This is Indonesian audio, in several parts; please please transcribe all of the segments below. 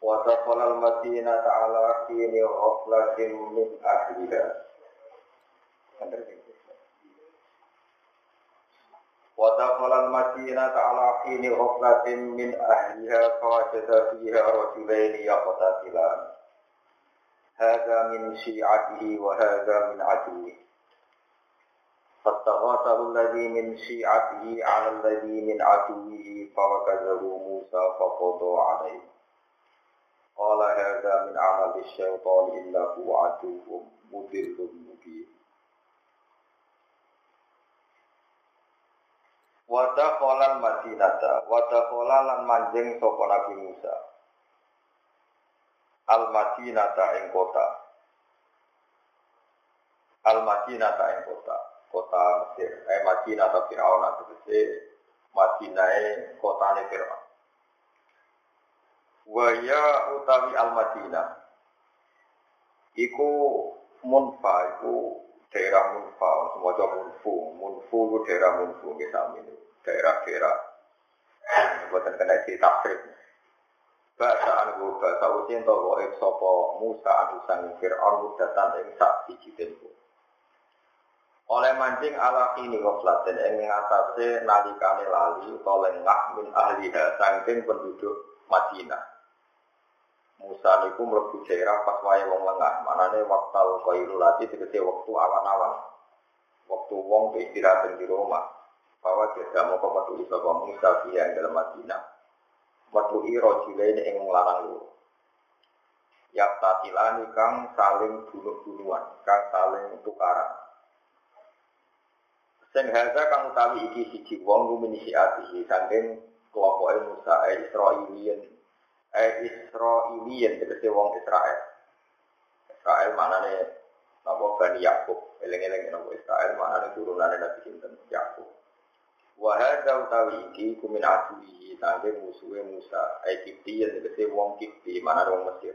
وَدَخَلَ الْمَدِينَةَ عَلَى حِينِ غَفْلَةٍ مِنْ أَهْلِهَا فَوَجَدَ فِيهَا رَجُلَيْنِ يَقْتَتِلَانِ هَذَا مِنْ شِيعَتِهِ وَهَذَا مِنْ عَدُوِّهِ فَاسْتَغَاثَهُ الَّذِي مِنْ شِيعَتِهِ عَلَى الَّذِي مِنْ عَدُوِّهِ فَوَكَزَهُ مُوسَى فَقَضَى عَلَيْهِ قال هذا من عمل الشيطان إلا هو عدو مضل مبين ودخل المدينة ودخل لن manjing sapa Nabi Musa al-Madinata ing kota kota Mesir Madinata Fir'aun tegese Madinae kotane Fir'aun Waya utawi al-Madinah iku Munfa, iku daerah Munfa, semoga Munfu itu daerah Munfu, kita ini daerah-daerah buatan kena ditafsir bahasa anu, bahasa usin toko eksopo Musa anu sangin Fir'aun mudatan yang saksi jitenku oleh mancing ala kini waflaten yang mengatasi nalikane lali atau lengah min ahliha sangking penduduk Madinah Musa niku mlebu daerah pas wae wong lengah, manane waktu qairulati tegese waktu awan-awan. Waktu wong istirahat di rumah. Bahwa jeda moko metu isa Musa pian dalam Madinah. Metu ira jilene ing lanang loro. Yaktatilani kang saling bunuh-bunuhan, kang saling tukaran. Sing haza kang utawi iki siji wong luminisi ati saking kelompok Musa Israilian tegese wong Israel. Israel manane napa Bani Yakub, eling-eling napa Israel manane turunane Nabi sinten Yakub. Wa hadza utawi iki kumin atuhi tangge musuhe Musa, Egyptian tegese wong Kipti manane wong Mesir.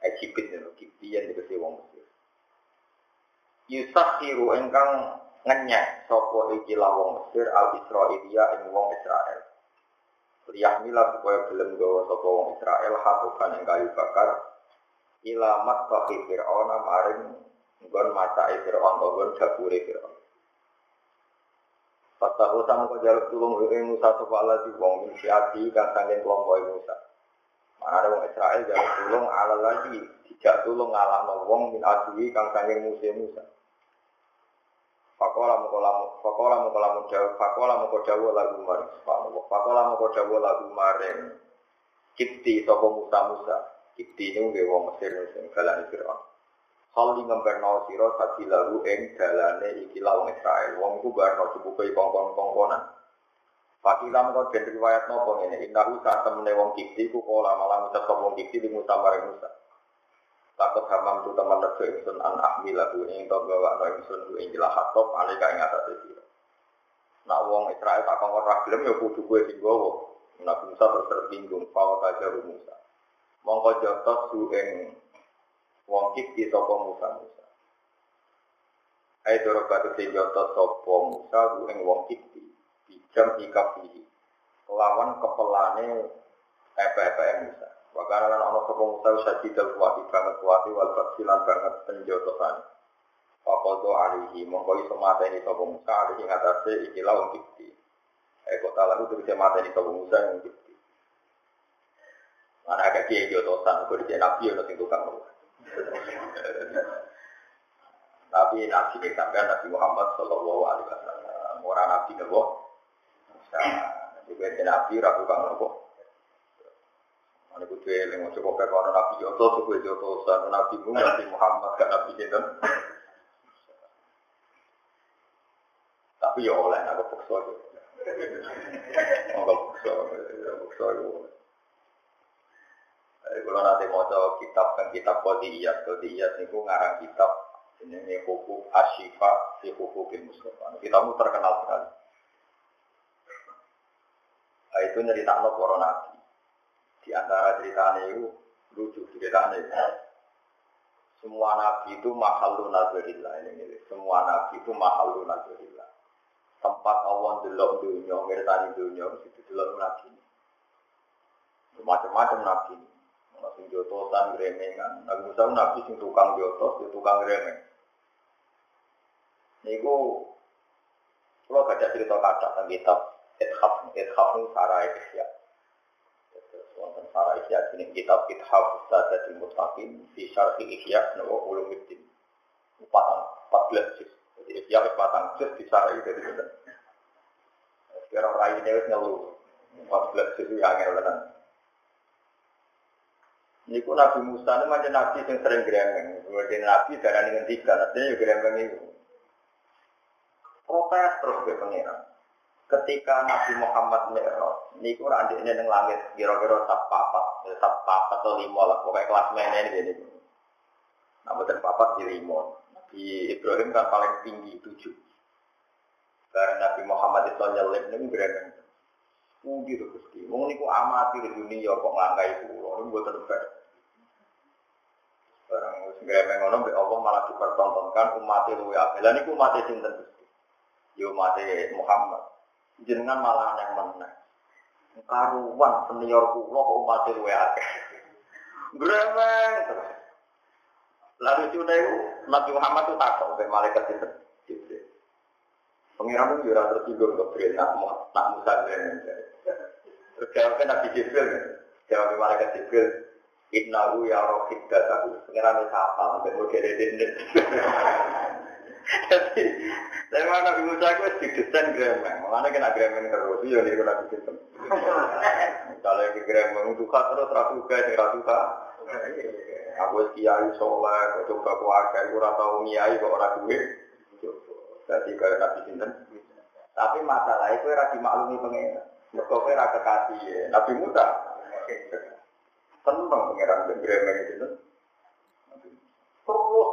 Egyptian Kiptian tegese wong Mesir. Yusahiru engkang ngenyek sapa iki la wong Mesir al Israilia ing wong Israel. Liyahmila supaya gelem gawa sapa wong Israel hatukan ing kayu bakar ilamat bagi Fir'aun maring nggon macake Fir'aun nggon dapure Fir'aun Fatahu samko jaluk tulung ing Musa sapa Allah di wong Israil kang sangen kelompok Musa marang wong Israil jaluk tulung ala lagi dijak tulung ngalahno wong min adui kang sangen musuhe Musa Fakola mukodawo lagu maring Kipti toko Musa Kipti ini nggih wong Mesir sing galane Fir'aun Hal ing ngemperno sira sadi lalu ing dalane iki la wong Israil wong iku barno dibukai kongkon-kongkonan Fakilam kok den riwayat napa ngene indahu sak temene wong Kipti ku kala malah ngucap wong Kipti ning Musa maring Musa Takut hamam tu teman lejo insun an ahmilah tu ingin tau bawa no insun tu ingin lahat top alika ingat atas dia. Nak wong Israel tak kongkong raglem ya kudu gue tinggowo. Nak Musa tersinggung bawa kajar Musa. Mongko jotos tu eng wong Kipti sopong Musa. Aidoro kata si jotos sopong Musa tu eng wong Kipti. Bijam ikapi lawan kepelane epe Musa. Wakanan ana sapa Musa sajid al-wadi banget wati wal fasilan banget penjotosan. Faqadha alaihi mongko iso mateni sapa Musa alaihi ngatasi iki laung Kipti. Kota lalu terus mateni sapa Musa yang Kipti. Ana kaki jotosan kudu nabi ono sing tukang. Tapi nabi sampean Nabi Muhammad sallallahu alaihi wasallam ora nabi nebo. Juga nabi ra tukang nebo. Ana kudu eling ojo kok karo Nabi Yoto kuwi Yoto san Nabi Muhammad kan Nabi sinten. Tapi yo oleh aku paksa. Monggo paksa. kitab Qadiyat niku ngarang kitab jenenge buku Asyifa fi Huquqil Mustafa. Kitabmu terkenal sekali. Nah, itu nyeritakno para nabi. Di antara ceritanya itu lucu ceritanya. Semua nabi itu mahalun nazarillah ini. Semua nabi itu mahalun nazarillah. Tempat awon delok dunya, ngertani dunya, situ delok nabi. Macam-macam nabi. Ono sing jotosan gremengan, ana Musa nabi sing tukang jotos, sing tukang gremeng. Niku kula kaca cerita kathah teng kitab Ithaf Sarai Ihya. Wonten Sarai Ihya jeneng kitab Ithaf Sadatul Muttaqin fi Syarh Ihya wa Ulumuddin. 14 juz. Jadi Ihya 14 juz di Sarai dadi bener. Secara rai dhewe ngeluh. 14 juz ya ngene. Niku Nabi Musa itu macam nabi yang sering gremeng. Jadi nabi darah dengan tiga, artinya juga gremeng itu. Protes terus ke pengiran. Ketika Nabi Muhammad Mi'raj, niku adiknya yang langit, kira-kira sab papat atau lima lah. Pokoknya kelas mainnya ini. Namun dan papat di lima. Nabi Ibrahim kan paling tinggi 7. Karena Nabi Muhammad itu nyelip, ini gremeng. Gitu Gusti. Wong niku amati dunia kok nglangkai kula. Niku mboten fair. Barang wis gremeng ngono mbek Allah malah dipertontonkan umat e luwe apik. Lah niku umat e sinten Gusti? Ya umat e Muhammad. Jenengan malah nang meneh. Karuan senior kula kok umat e luwe apik. Gremeng. Lalu diunewu Nabi Muhammad tu takok mbek malaikat sinten? Jibril. Pengiran itu juga tertidur ke perintah Musa gremeng. Terus jawabnya Nabi Jibril, jawabnya malaikat Jibril, Inna hu ya rohid dataku, pengiran itu hafal, sampai model ini. Jadi, memang Nabi Musa itu didesain gremeng, makanya kena gremeng terus, itu yang dikira Nabi Jibril. Misalnya ke gremeng, duka terus, rakuka, yang rakuka. Aku kiai, sholat, coba keluarga, aku ratau niai, kok orang duit. Jadi kalau Nabi Sinten, tapi masalah itu era dimaklumi pengeran. Mereka era kekasih Nabi Musa. Senang pengeran bergremeng itu. Terus,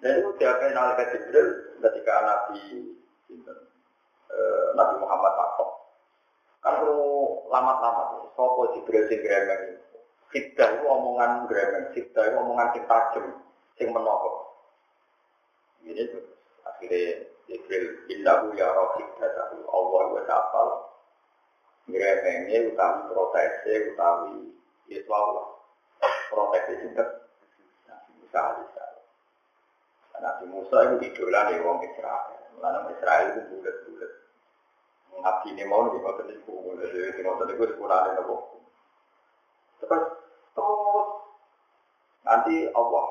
dan itu diapain oleh Jibril ketika Nabi Sinten, Nabi Muhammad Takoh. Kan perlu lama-lama. Sopo Jibril sing gremeng. Sidah itu omongan gremeng. Sidah itu omongan sing tajam, sing menokok. Ini tuh. Akhirnya Jibril indahu ya rohik datahu Allah wa ta'afal ngeremengnya utawi proteksi utawi Yesus Allah proteksi cinta Musa Nabi Musa itu idola dari orang Israel karena Israel itu bulat-bulat mengabdi ini mau dikotong itu sekurangnya terus nanti Allah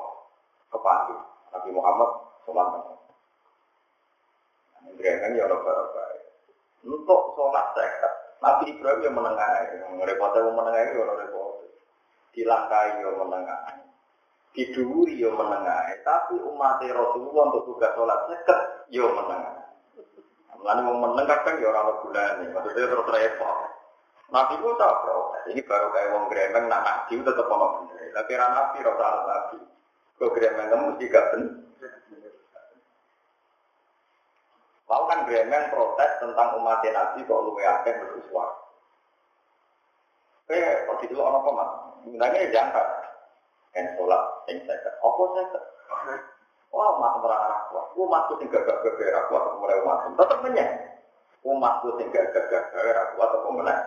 kepandu Nabi Muhammad selamat gremeng ya roba-roba. Untuk sholat zakat, Nabi Ibrahim yang menengah, ngerepotnya yang menengah itu orang repot. Dilangkai yang menengah, diduri yang menengah. Tapi umat Rasulullah untuk tugas sholat zakat yang menengah. Karena yang menengah kan ya orang bulan ini, maksudnya terus repot. Nabi pun tak protes. Ini baru kayak orang gremeng, nak nabi itu tetap orang benar. Tapi orang nabi, orang nabi. Kalau gremeng itu mesti gak benar. Lalu kan gremeng protes tentang umat Nabi kok luwe akeh bersuara. Kok didelok ana apa, Mas? Ngene diangkat. En salat, en zakat. Apa zakat? Oh, umat merah-merah kuat. Umatku sing gagah-gagah kuat mulai umat. Tetep menyang. Umatku sing gagah-gagah kuat apa menang.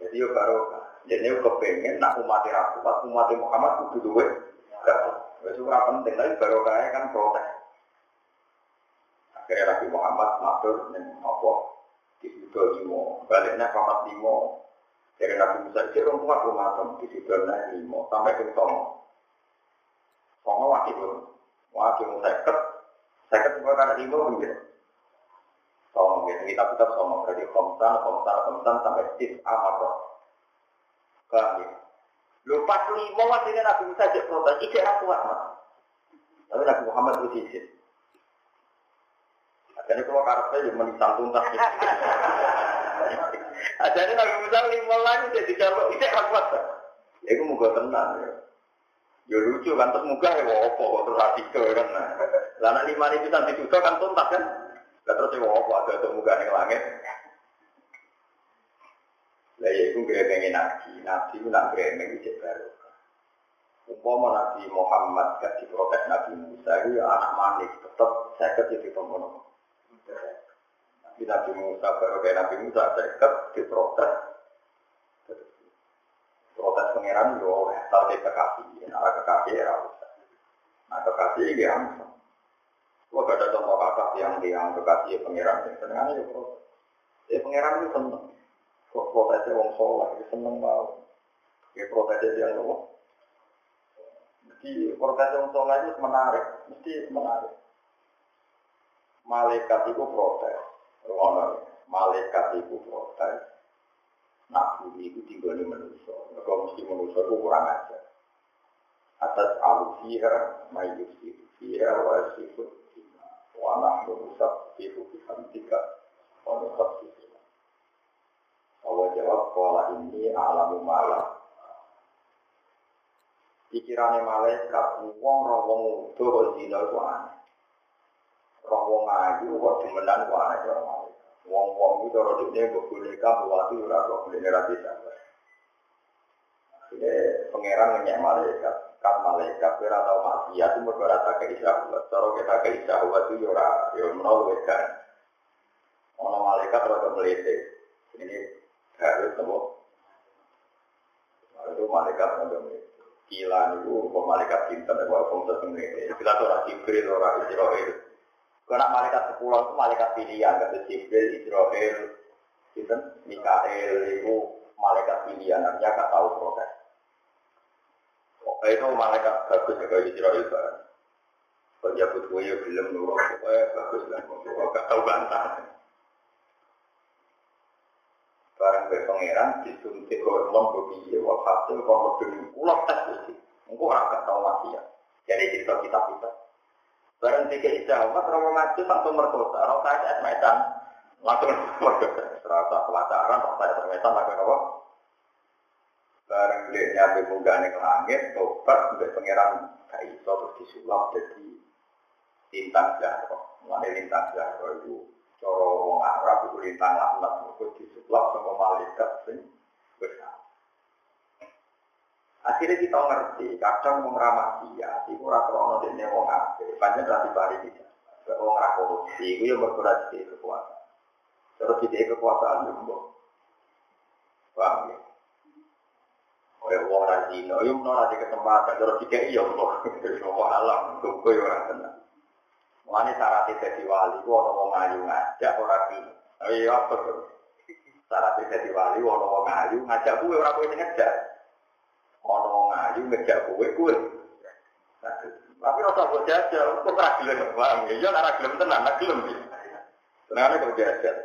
Jadi yo karo. Jadi yo kepengin nak umat Rasul, umat Muhammad kudu duwe zakat. Wis ora penting lagi karo kae kan protes. Kaya Nabi Muhammad matur ning apa di Sido Limo, baliknya Papat Limo. Kaya Nabi Musa iki rong kuat lumatem di Sido Limo sampai ke Songo. Songo wae lho. Wae mung 50 kok ana Limo pinggir. Songo ngene kita putar Songo dari Komsan sampai Tis Amaro. Kali. Lho pas Limo wae Nabi Musa jek protes iki ora kuat, Mas. Tapi Nabi Muhammad wis isin. Jadi kalau karpet, dia menisantuntas. Ajane Nabi Musa limelan jadi jawab iki kuat ta. Iku muga tenang ya. Ya lucu kan terus muga ya opo terus artikel kan. Lah nek limane pisan ditutup kan tuntas kan. Lah terus ya opo ada muga ning langit. Lah ya iku gremeng nabi ku nak gremeng iki baru. Umpama Nabi Muhammad gak diprotes Nabi Musa itu ya anak manis tetap seket jadi pembunuh. Tapi Nabi Musa baru kayak Nabi Musa seket diprotes. Protes pengeran itu oleh asal dia kekasih. Nah kekasih ya Musa. Nah kekasih ya Musa. Kalau gak ada contoh atas yang kekasih pengeran yang senang ya protes. Ya pengeran itu seneng. Kalau protesnya orang soleh itu seneng mau. Ya protesnya dia loh. Di protes yang soleh itu menarik, mesti menarik. Malaikat itu protes, orang malaikat itu protes. Nah, bumi itu tinggal di manusia. Kalau mesti manusia itu kurang aja. Atas alfiah, majusi, fiah, wasifut, wanah, berusap, fihu, fihantika, wanusap, fihu. Allah jawab, kalau ini alamu malah. Pikirannya malaikat, wong roh wong itu kok zina itu aneh. Roh wong ayu kok demenan kok aneh cara malaikat. Wong-wong itu roh dunia berbuneka buat itu roh dunia bisa. Jadi pengeran ngeyak malaikat, kat malaikat kira tau maksiat itu berasa ke Israfil. Cara kita ke Israfil itu yura, yura menol wekan. Orang malaikat rada meletek. Ini harus tembok. Itu malaikat rada meletek. Kilan itu malaikat cinta dan walaupun sesungguhnya kita itu orang Jibril, orang Israfil karena malaikat sepuluh itu malaikat pilihan kata Jibril, Israfil, Mikail itu malaikat pilihan artinya gak tahu protes itu malaikat bagus kayak Israfil kan kalau jabut gue ya belum nurut bagus lah, gak tahu bantah barang berpengeran disuntik hormon bagi walhasil hormon demi ulang tes itu, engkau orang tahu masih ya. Jadi cerita kita barang tiga istiamat orang ngaji tanpa merkosa, orang saya termetan langsung merkosa. Serasa pelajaran orang saya termetan agak apa? Barang dia bermuka naik langit, tobat berpengeran kayak itu terus disulap jadi lintang jahro, mulai lintang jahro itu. Coro wong Arab itu lintang laknat mereka disuplak sama malaikat sing besar. Akhirnya kita ngerti, kadang wong ramah dia, itu rata-rata dene wong ape, banyak dari balik dia. Wong ra korupsi, itu yang berkurang di kekuasaan. Terus di kekuasaan itu, paham ya? Oleh wong rajino, itu menolak di kesempatan, terus tidak iya, semua alam, itu orang tenang. Mane syarat dadi wali ku ana wong ayu ngajak ora kuwi. Ayo apa to? Syarat dadi wali ana wong ayu ngajak kuwi ora kowe sing ngajak. Ana wong ayu ngajak kowe. Tapi ora usah bocah-bocah, kok ora gelem wae. Ya ora gelem tenan, ora gelem iki. Tenane kok diajak.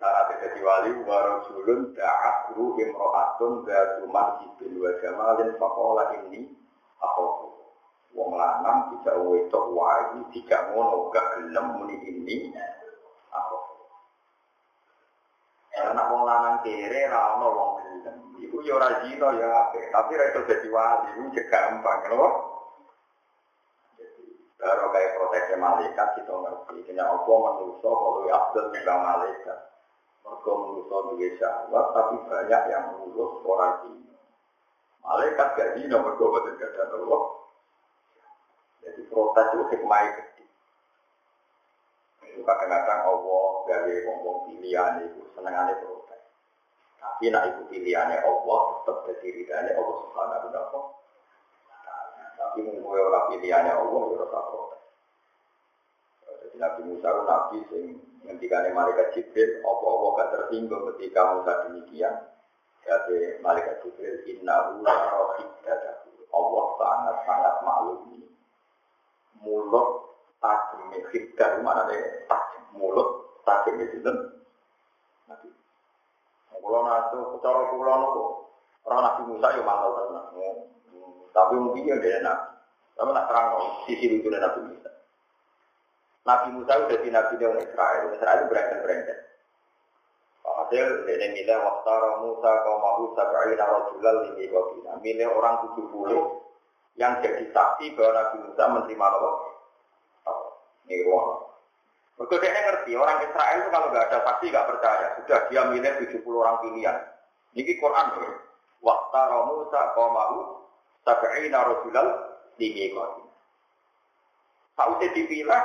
Syarat dadi wali wa rasulun ta'akru imra'atun dzatu masjidin wa jamalin faqala inni akhafu. Wong lanang tidak wedok wae tidak ngono gak gelem muni ini apa. Ana wong lanang kere ra ono wong gelem. Iku yo ora zina ya apik, tapi ra iso dadi wali ku gampang lho. Karo kaya proteksi malaikat kita ngerti kene apa manusa kalau abdul nang malaikat. Mergo manusa duwe syahwat tapi banyak yang ngurus ora zina. Malaikat gak zina mergo boten kadang Allah. Jadi protes itu hikmah itu. Itu kadang-kadang Allah gawe wong-wong pilihan itu senengane protes. Tapi nek iku pilihane Allah tetep dadi ridane Allah Subhanahu wa taala. Tapi mung kowe ora pilihane Allah ora usah protes. Jadi Nabi Musa itu nabi sing ngendikane malaikat Jibril, apa-apa gak tertinggal ketika Musa demikian. Jadi malaikat Jibril innahu la'afiddatu. Allah sangat-sangat maklumi. Mulut tajam hidar mana deh tajam mulut tajam itu kan nanti pulau nato cara pulau nato orang nabi Musa yang mangkal ternak tapi mungkin yang dia nak tapi nak terang sisi itu dari Nabi Musa. Nabi Musa sudah di nabi dari Israel itu berangkat Khadir dan milah waktara Musa kaumahu sab'ina rajulal limi wabina. Milih orang 70 yang jadi saksi bahwa Nabi Musa menerima Allah. Ini ruang. Berikutnya ngerti, orang Israel itu kalau nggak ada saksi nggak percaya. Sudah dia milih 70 orang pilihan. Ini Quran. Waktara Musa kaumahu sab'ina rajulal limi wabina. Sausnya dipilah,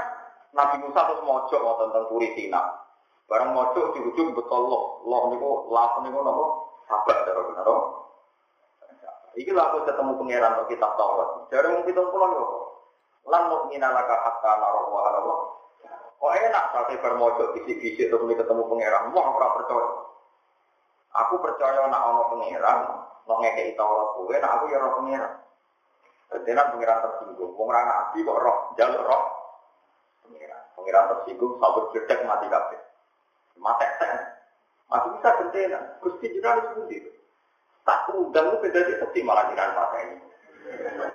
Nabi Musa terus mojok tentang Turisina. Barang mojok di ujung betul loh niku lawan niku napa sahabat karo karo. Iki lha kok ketemu pangeran kok kitab Taurat. Jare mung 70 yo. Lan mukminalaka hatta naro wa Allah. Kok enak sampe bermojok bisik-bisik terus ketemu pangeran, wah ora percaya. Aku percaya nek ana pangeran, nek ngekeki Taurat kowe nek aku ya ora pangeran. Tenan pangeran tersinggung, wong ora nabi kok roh jaluk roh pangeran. Pangeran tersinggung sabut jedeg mati kabeh. Matek-tek, masih bisa gentena. Gusti juga harus seperti itu. Tak undang lu beda di tepi malah jiran mata ini.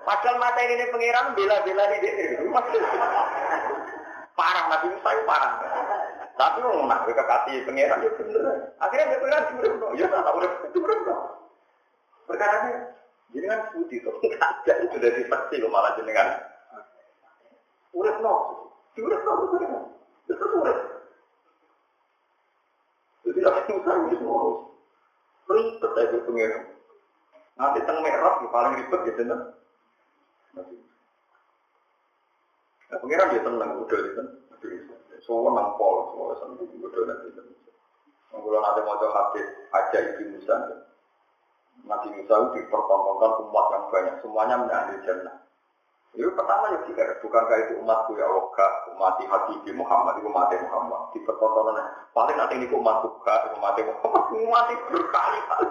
Padahal mata ini pengiran bela-bela di diri. Parah, Nabi Musa itu parah. Tapi lu nak kekasih pengiran itu bener. Akhirnya dia pengiran cuma ya tak udah cuma dong. Perkaranya jenengan seperti itu. Kadang itu dari tepi lu malah jenengan. Urut no. Itu urut. Jadi Nabi Musa itu ngurus. Ribet aja pengiran. Nanti teng merah ya paling ribet ya tenang. Nah pengiran dia tenang, udah gitu. Semua nampol, semua sanggup udah nanti tenang. Kalau nanti mau coba hadis aja ibu Musa. Nabi Musa itu dipertontonkan umat yang banyak, semuanya menjadi jannah. Itu pertama ya tidak, bukankah itu umatku ya Allah, umat Habib Muhammad, umat Muhammad. Di pertontonan paling nanti ini umatku, umat Muhammad, umat berkali-kali.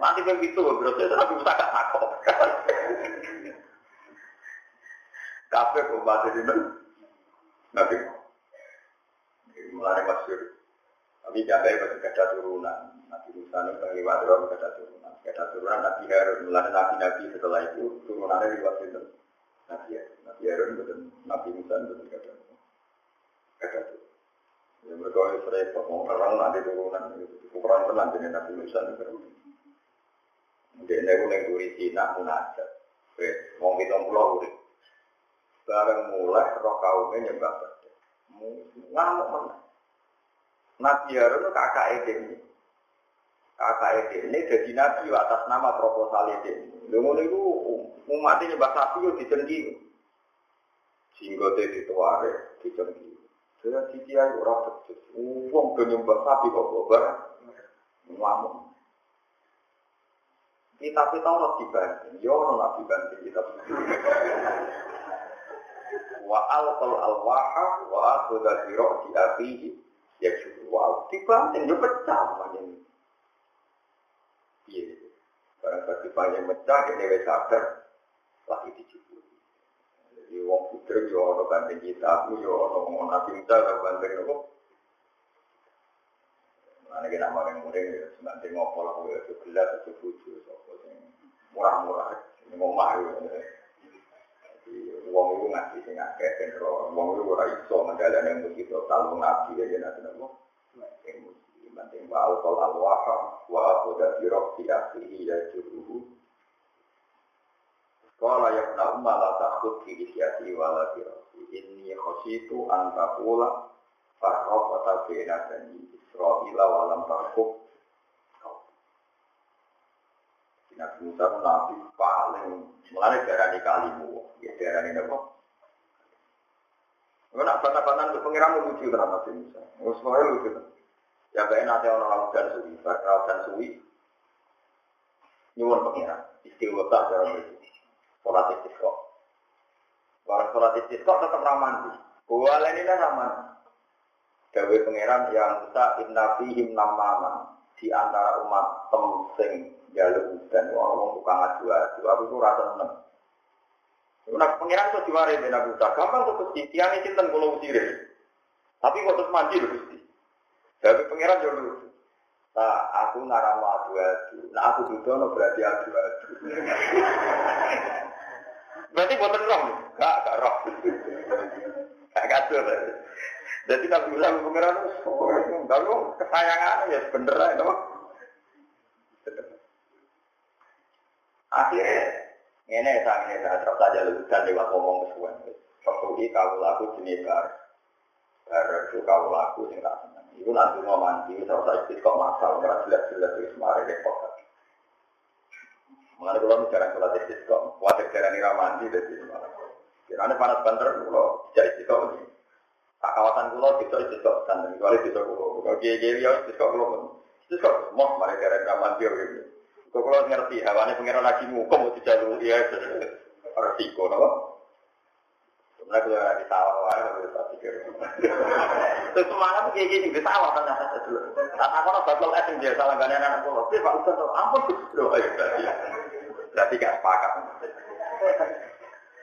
Nanti begitu, berarti Nabi Musa gak takut. Kabeh umat ini Nabi mulai masyur. Tapi jangan baik ada turunan. Nabi Musa ini lewat orang kata turunan Nabi Harun, mulai Nabi setelah itu turunannya lewat itu Nabi Harun betul Nabi Musa betul kata tu. Yang mereka sering orang ada turunan, ukuran tenang dengan Nabi Musa itu. Dia nego neguri Cina munajat, mau hitung pulau urik. Barang mulai roh kaumnya nyebab ngamuk mana? Nabi Harun itu kakak ini. Kakak ini jadi nabi atas nama proposal ini. Lalu itu umatnya nyebab sapi itu dicenggi. Singgote dituare dicenggi. Dengan sisi ayu orang terjus. Uang penyembah sapi kok bobar. Ngelamun. Kitab itu harus dibanting. Ya harus dibanting kitab. Wa alqal alwaha wa asudal hirok di afihi. Ya syukur. Dibanting dia pecah namanya. Iya, barang-barang banyak mecah, ini wes sadar lagi dicukur. Jadi wong putri yo ono banding kita, aku yo ono ngono nabi kita kalau banding aku. Mana kita maring-muring ya, nanti ngopol aku ya sebelas, sebuju, murah-murah, ngomah yo. Jadi wong itu ngasih ngakeh tenro, wong itu ora iso mendadak yang begitu, kalau nabi aja nanti aku. Banding wal kol alwaham wa abudah birok diakhihi ya juruhu. Kala yakna umma la takut diisyati wala birok. Inni khositu antakula farrof atabena dan Isra'ila walam takut. Nabi Musa itu nabi paling melari darah di kalimu. Ya darah ini apa? Kalau nak bantah-bantahan ke pengiramu lucu terhadap Nabi Musa. Semuanya lucu terhadap. Ya baik nanti orang lautan suwi nyuwun pengiran istighfar dalam itu sholat istiqomah barang sholat istiqomah tetap ramandi bualan ini ramah gawe pengiran yang tak innafihim namana di antara umat temsing jalur dan orang tukang adu aku tuh rasa seneng nak pengiran tuh diwarai benda buta gampang tuh pasti tiang ini cinten kalau usire tapi kok terus mandi loh pasti. Tapi pengiran dulu. Nah, aku ngarang adu-adu. Nah, aku dudono berarti adu-adu. Berarti buatan roh. Enggak roh. Enggak kacau. Jadi kalau bilang pemirsa, lalu kesayangan ya sebenarnya itu. Akhirnya ini saya terus aja luluskan lewat ngomong kesuan. Waktu itu kalau aku jenis baru kalau aku tidak senang. Ibu nanti mau mandi, terus saya ikut kok masal, jelas itu kemarin repot. Mengenai kalau bicara soal diskon, wajib cara nira mandi dari semalam. Karena panas banter kalau jadi diskon. Tak kawasan pulau diskon kan, kecuali diskon pulau. Kalau GGW diskon pulau, diskon semua mereka cara mandi gitu. Kalau ngerti, awalnya pengeran lagi muka mau dijalur dia harus diskon apa? Sebenarnya kalau ada sawah, harus tak pikir. Terus semalam GGW di sawah kan ada dulu. Saat aku nak battle es yang biasa langganan anak pulau, tapi Pak Ustaz ampun doa ya. Berarti gak sepakat.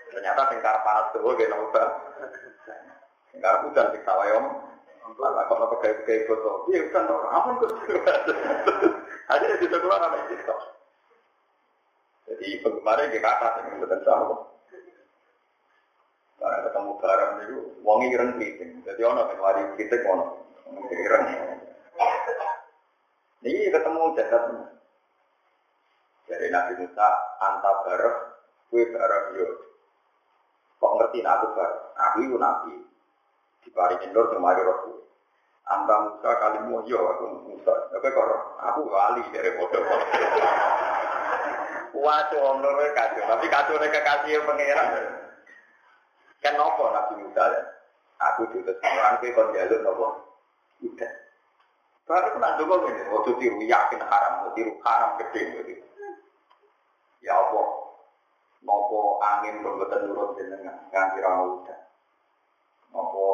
Ternyata tingkar panas tuh gak nambah. Tingkar hujan di Kawayong. Kalau kalau pakai foto, dia kan orang aman kok. Akhirnya kita keluar dari situ. Jadi kemarin kita kata yang bukan sama. Karena ketemu barang itu, wangi keren kritik. Jadi orang yang lari kritik orang keren. Ini ketemu jadat. Dari Nabi Musa, anta bareng, kue bareng yo. Kok ngerti aku bareng? Aku itu Nabi. Diparingin lor kemari roh. Anta Musa kalimu yo, aku Musa. Tapi kok aku wali dari bodoh. Waduh, om lor kacau. Tapi kacau mereka kasih pengeran. Kenapa Nabi Musa? Aku juga seorang kue konjalur nopo. Udah. Baru aku nak dukung ini. Waktu tiru yakin haram, tiru haram gede. Ya Allah, nopo angin berbetul nurut jenengan, nganti rano udah. Nopo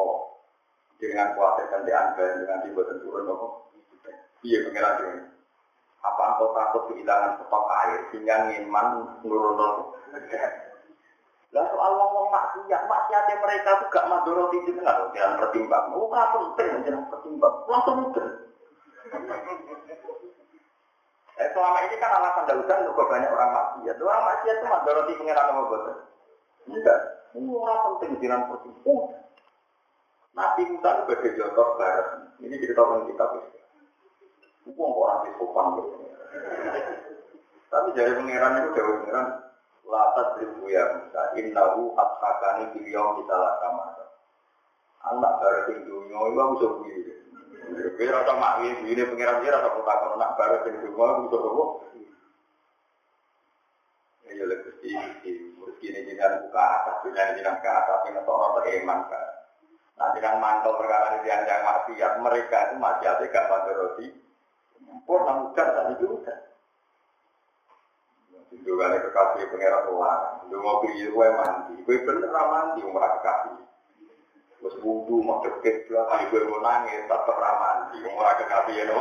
jenengan kuatir kan diangkat dengan berbetul nurut nopo. Iya pengiran jenengan. Apa engkau takut kehilangan stok air sehingga ngiman nurut? Lah soal ngomong maksiatnya mereka tuh gak madoroti jenengan, jangan pertimbang. Oh apa penting jenengan pertimbang? Langsung udah. Selama ini kan alasan daudan juga banyak orang maksiat. Orang maksiat itu madoroti pengeran sama boten. Enggak. Ini orang penting jiran pertimbangan. Nabi Musa itu bagi contoh barat. Ini cerita orang kita. Bukan orang di sopan. Tapi dari pengeran itu jauh pengeran. Latat ribu ya Musa. Innahu abhakani biliyong disalah kamar. Anak barat yang dunia itu bisa begini. Dia rasa maklum, ini pengiran dia rasa kota kalau nak barat yang semua butuh apa? Ia lebih mesti ini jangan buka atas, jangan ke atas, jangan orang beriman kan. Nah, jangan mantau perkara ini yang maksiat mereka itu maksiat tidak madoroti. Pernah hujan tadi juga. Juga ada kekasih pengiran luar, dia mau beli kue mandi, kue bener mandi umrah kekasih. Terus budu, mau deket, lagi gue mau nangis, tetap ramanti. Orang kekasih ya,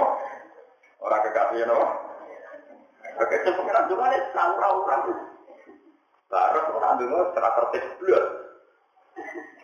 orang kekasih ya, oke, sepengeran juga nih, saura-ura tuh. Bareng orang dulu, serat tertis, belas.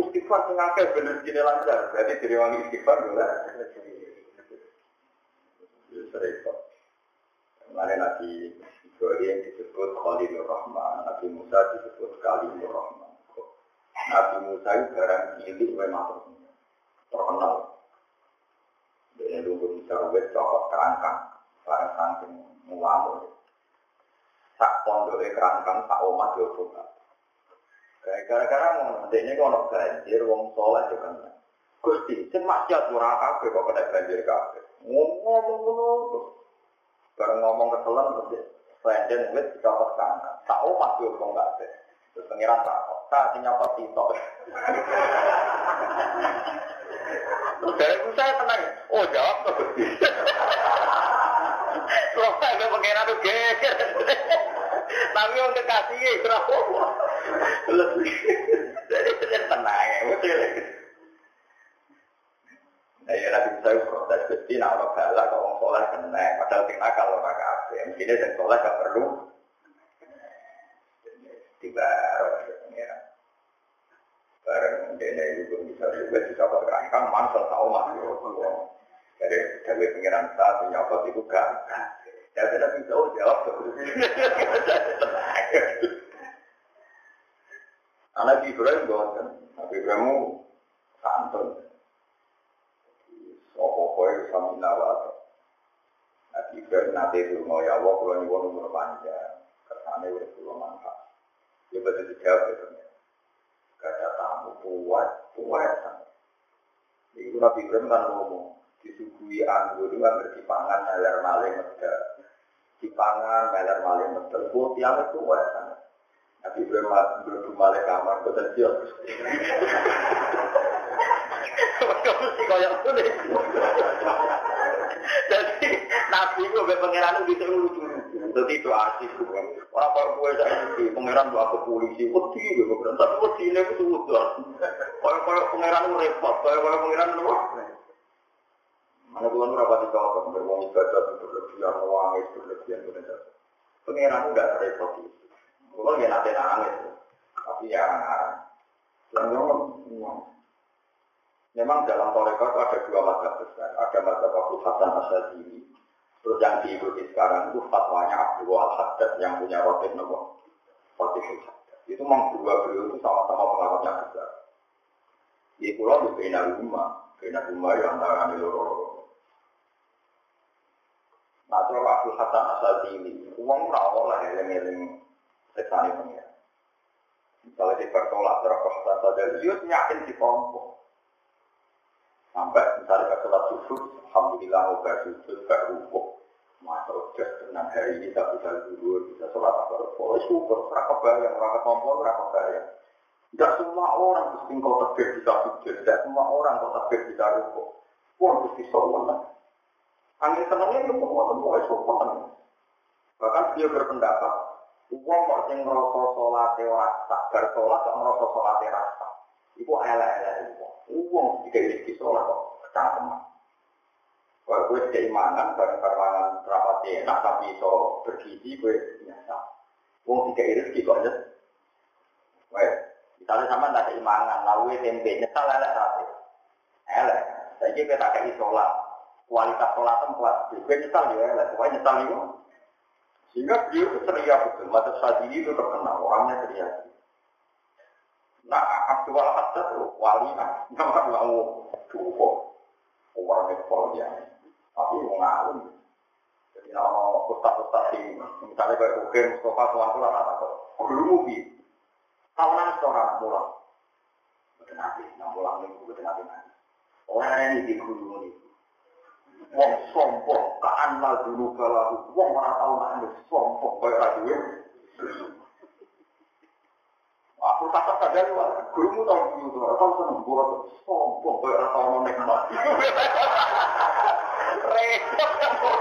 Istighfar sengaja bener gini lancar. Jadi diruangi istighfar juga. Serius. Kemarin Nabi Ibrahim disebut Khalilur Rahman. Nabi Musa disebut Kalimur Rahman. Nabi Musa itu barang milik memang terkenal. Dia dulu bicara wet cokok kerangkang, barang saking muamul. Sak pondok kerangkang, sak omah jodoh. Gara-gara mengendinya kau nak banjir, wong solat juga kena. Gusti, sen maksiat murah kafe kau kena banjir kafe. Ngomong, barang ngomong keselan berarti. Banjir wet cokok kerangkang, sak omah jodoh kafe. Pengiran cokok, tak nyokot sitok. Dari itu saya tenang. Oh jawab tu. Rosak tu pengeran tu geger. Tapi orang kekasih berapa? Lebih. Jadi saya tenang. Ya Nabi Musa itu protes kecil, kalau galak, kalau sholah kena. Padahal kena kalau raka api. Mungkin ada sholah gak perlu. Tiba ya. Barang dia itu juga bisa berangkat, mansel tau mah. Jadi dari pengiran satu nyokot itu gampang. Jadi Nabi Musa jawab anak Ibrahim buatan. Nabi Ibrahim santun. Sopo-poe sami nawat. Nabi Ibrahim nanti rumah ya Allah kalau nyuwun umur panjang. Kersane udah pulang mangkat. Dia betul dijawab itu. Kata tamu puas. Jadi Nabi Ibrahim kan ngomong disuguhi anggur itu kan berdipangan meler-maler medel. Dipangan meler-maler medel. Kau tiang itu puas. Nabi Ibrahim berdumalai kamar betul-betul. Kamu sih koyok tuh deh. Jadi nabi itu sampai pengeran itu lucu. Jadi itu asik bukan. Orang perempuan itu pengeran buat ke polisi. Peti juga berantah. Peti ini itu udah. Koyok pengeran itu repot. Koyok pengeran itu apa? Mana tuan berapa di bawah kamu berwong ibadah berlebihan, wangis berlebihan berlebihan. Pengeran itu nggak repot itu. Kalau dia nanti nangis, tapi ya jangan. Memang dalam tarekat ada dua mazhab besar. Ada mazhab Abu Hasan Asy'ari. Terus yang diikuti sekarang itu fatwanya Abdullah al-Haddad yang punya Rotib Nawawi. Rotib al-Haddad. Itu memang dua beliau itu sama-sama pengaruhnya besar. Di pulau itu Bina Rumah itu antara Miloro. Nah, terus Abu Hasan Asy'ari. Uang rawol lah eleng-eleng sekali punya. Misalnya di pertolak terus Hasan Asy'ari. Dia nyakin di kelompok. Sampai misalnya setelah sujud, alhamdulillah obat sujud, gak rupuk. Masa udah tenang hari ini, tak bisa dulu, bisa sholat apa-apa. Oh syukur, raka bayang, raka tombol, raka bayang. Tidak semua orang mesti kau tebih bisa sujud, tidak semua orang kau tebih bisa rupuk. Wah, mesti sholat. Angin senangnya, rupuk, wah sholat. Bahkan dia berpendapat, uang mau ngerasa sholatnya rasa, dari sholat gak ngerasa sholatnya rasa. Ibu elak-elak ibu. Uang jika rezeki sholat kok kecang teman. Kalau gue sudah imanan, barang-barang rapatnya enak, tapi itu bergizi gue biasa. Uang jika rezeki kok nyesel. Weh, misalnya sama tak ada imanan, lalu SMP nyesel elak satu. Elak, saya juga tak ada sholat. Kualitas sholat tempat, gue nyesel juga elak, gue nyesel juga. Sehingga dia itu ceria betul, madzhab Syadzili itu terkenal, orangnya ceria. Nah, aktual hatta itu walimah, nampak mau cukup orang ekspornya, tapi mau ngalun. Jadi kalau ustaz-ustaz di, misalnya kayak Ugen, Mustafa, Tuan-Tuan, atau belum mungkin. Tahunan seorang pulang, berdenati, pulang minggu berdenati nanti. Orang ini di gunung itu, wong sombong, keanal dulu kalau wong orang tahu nanti sombong kayak rajuin. Aku tak sadar wah, gurumu tahu seneng gua sombong kaya ora tau nek mati. Repot.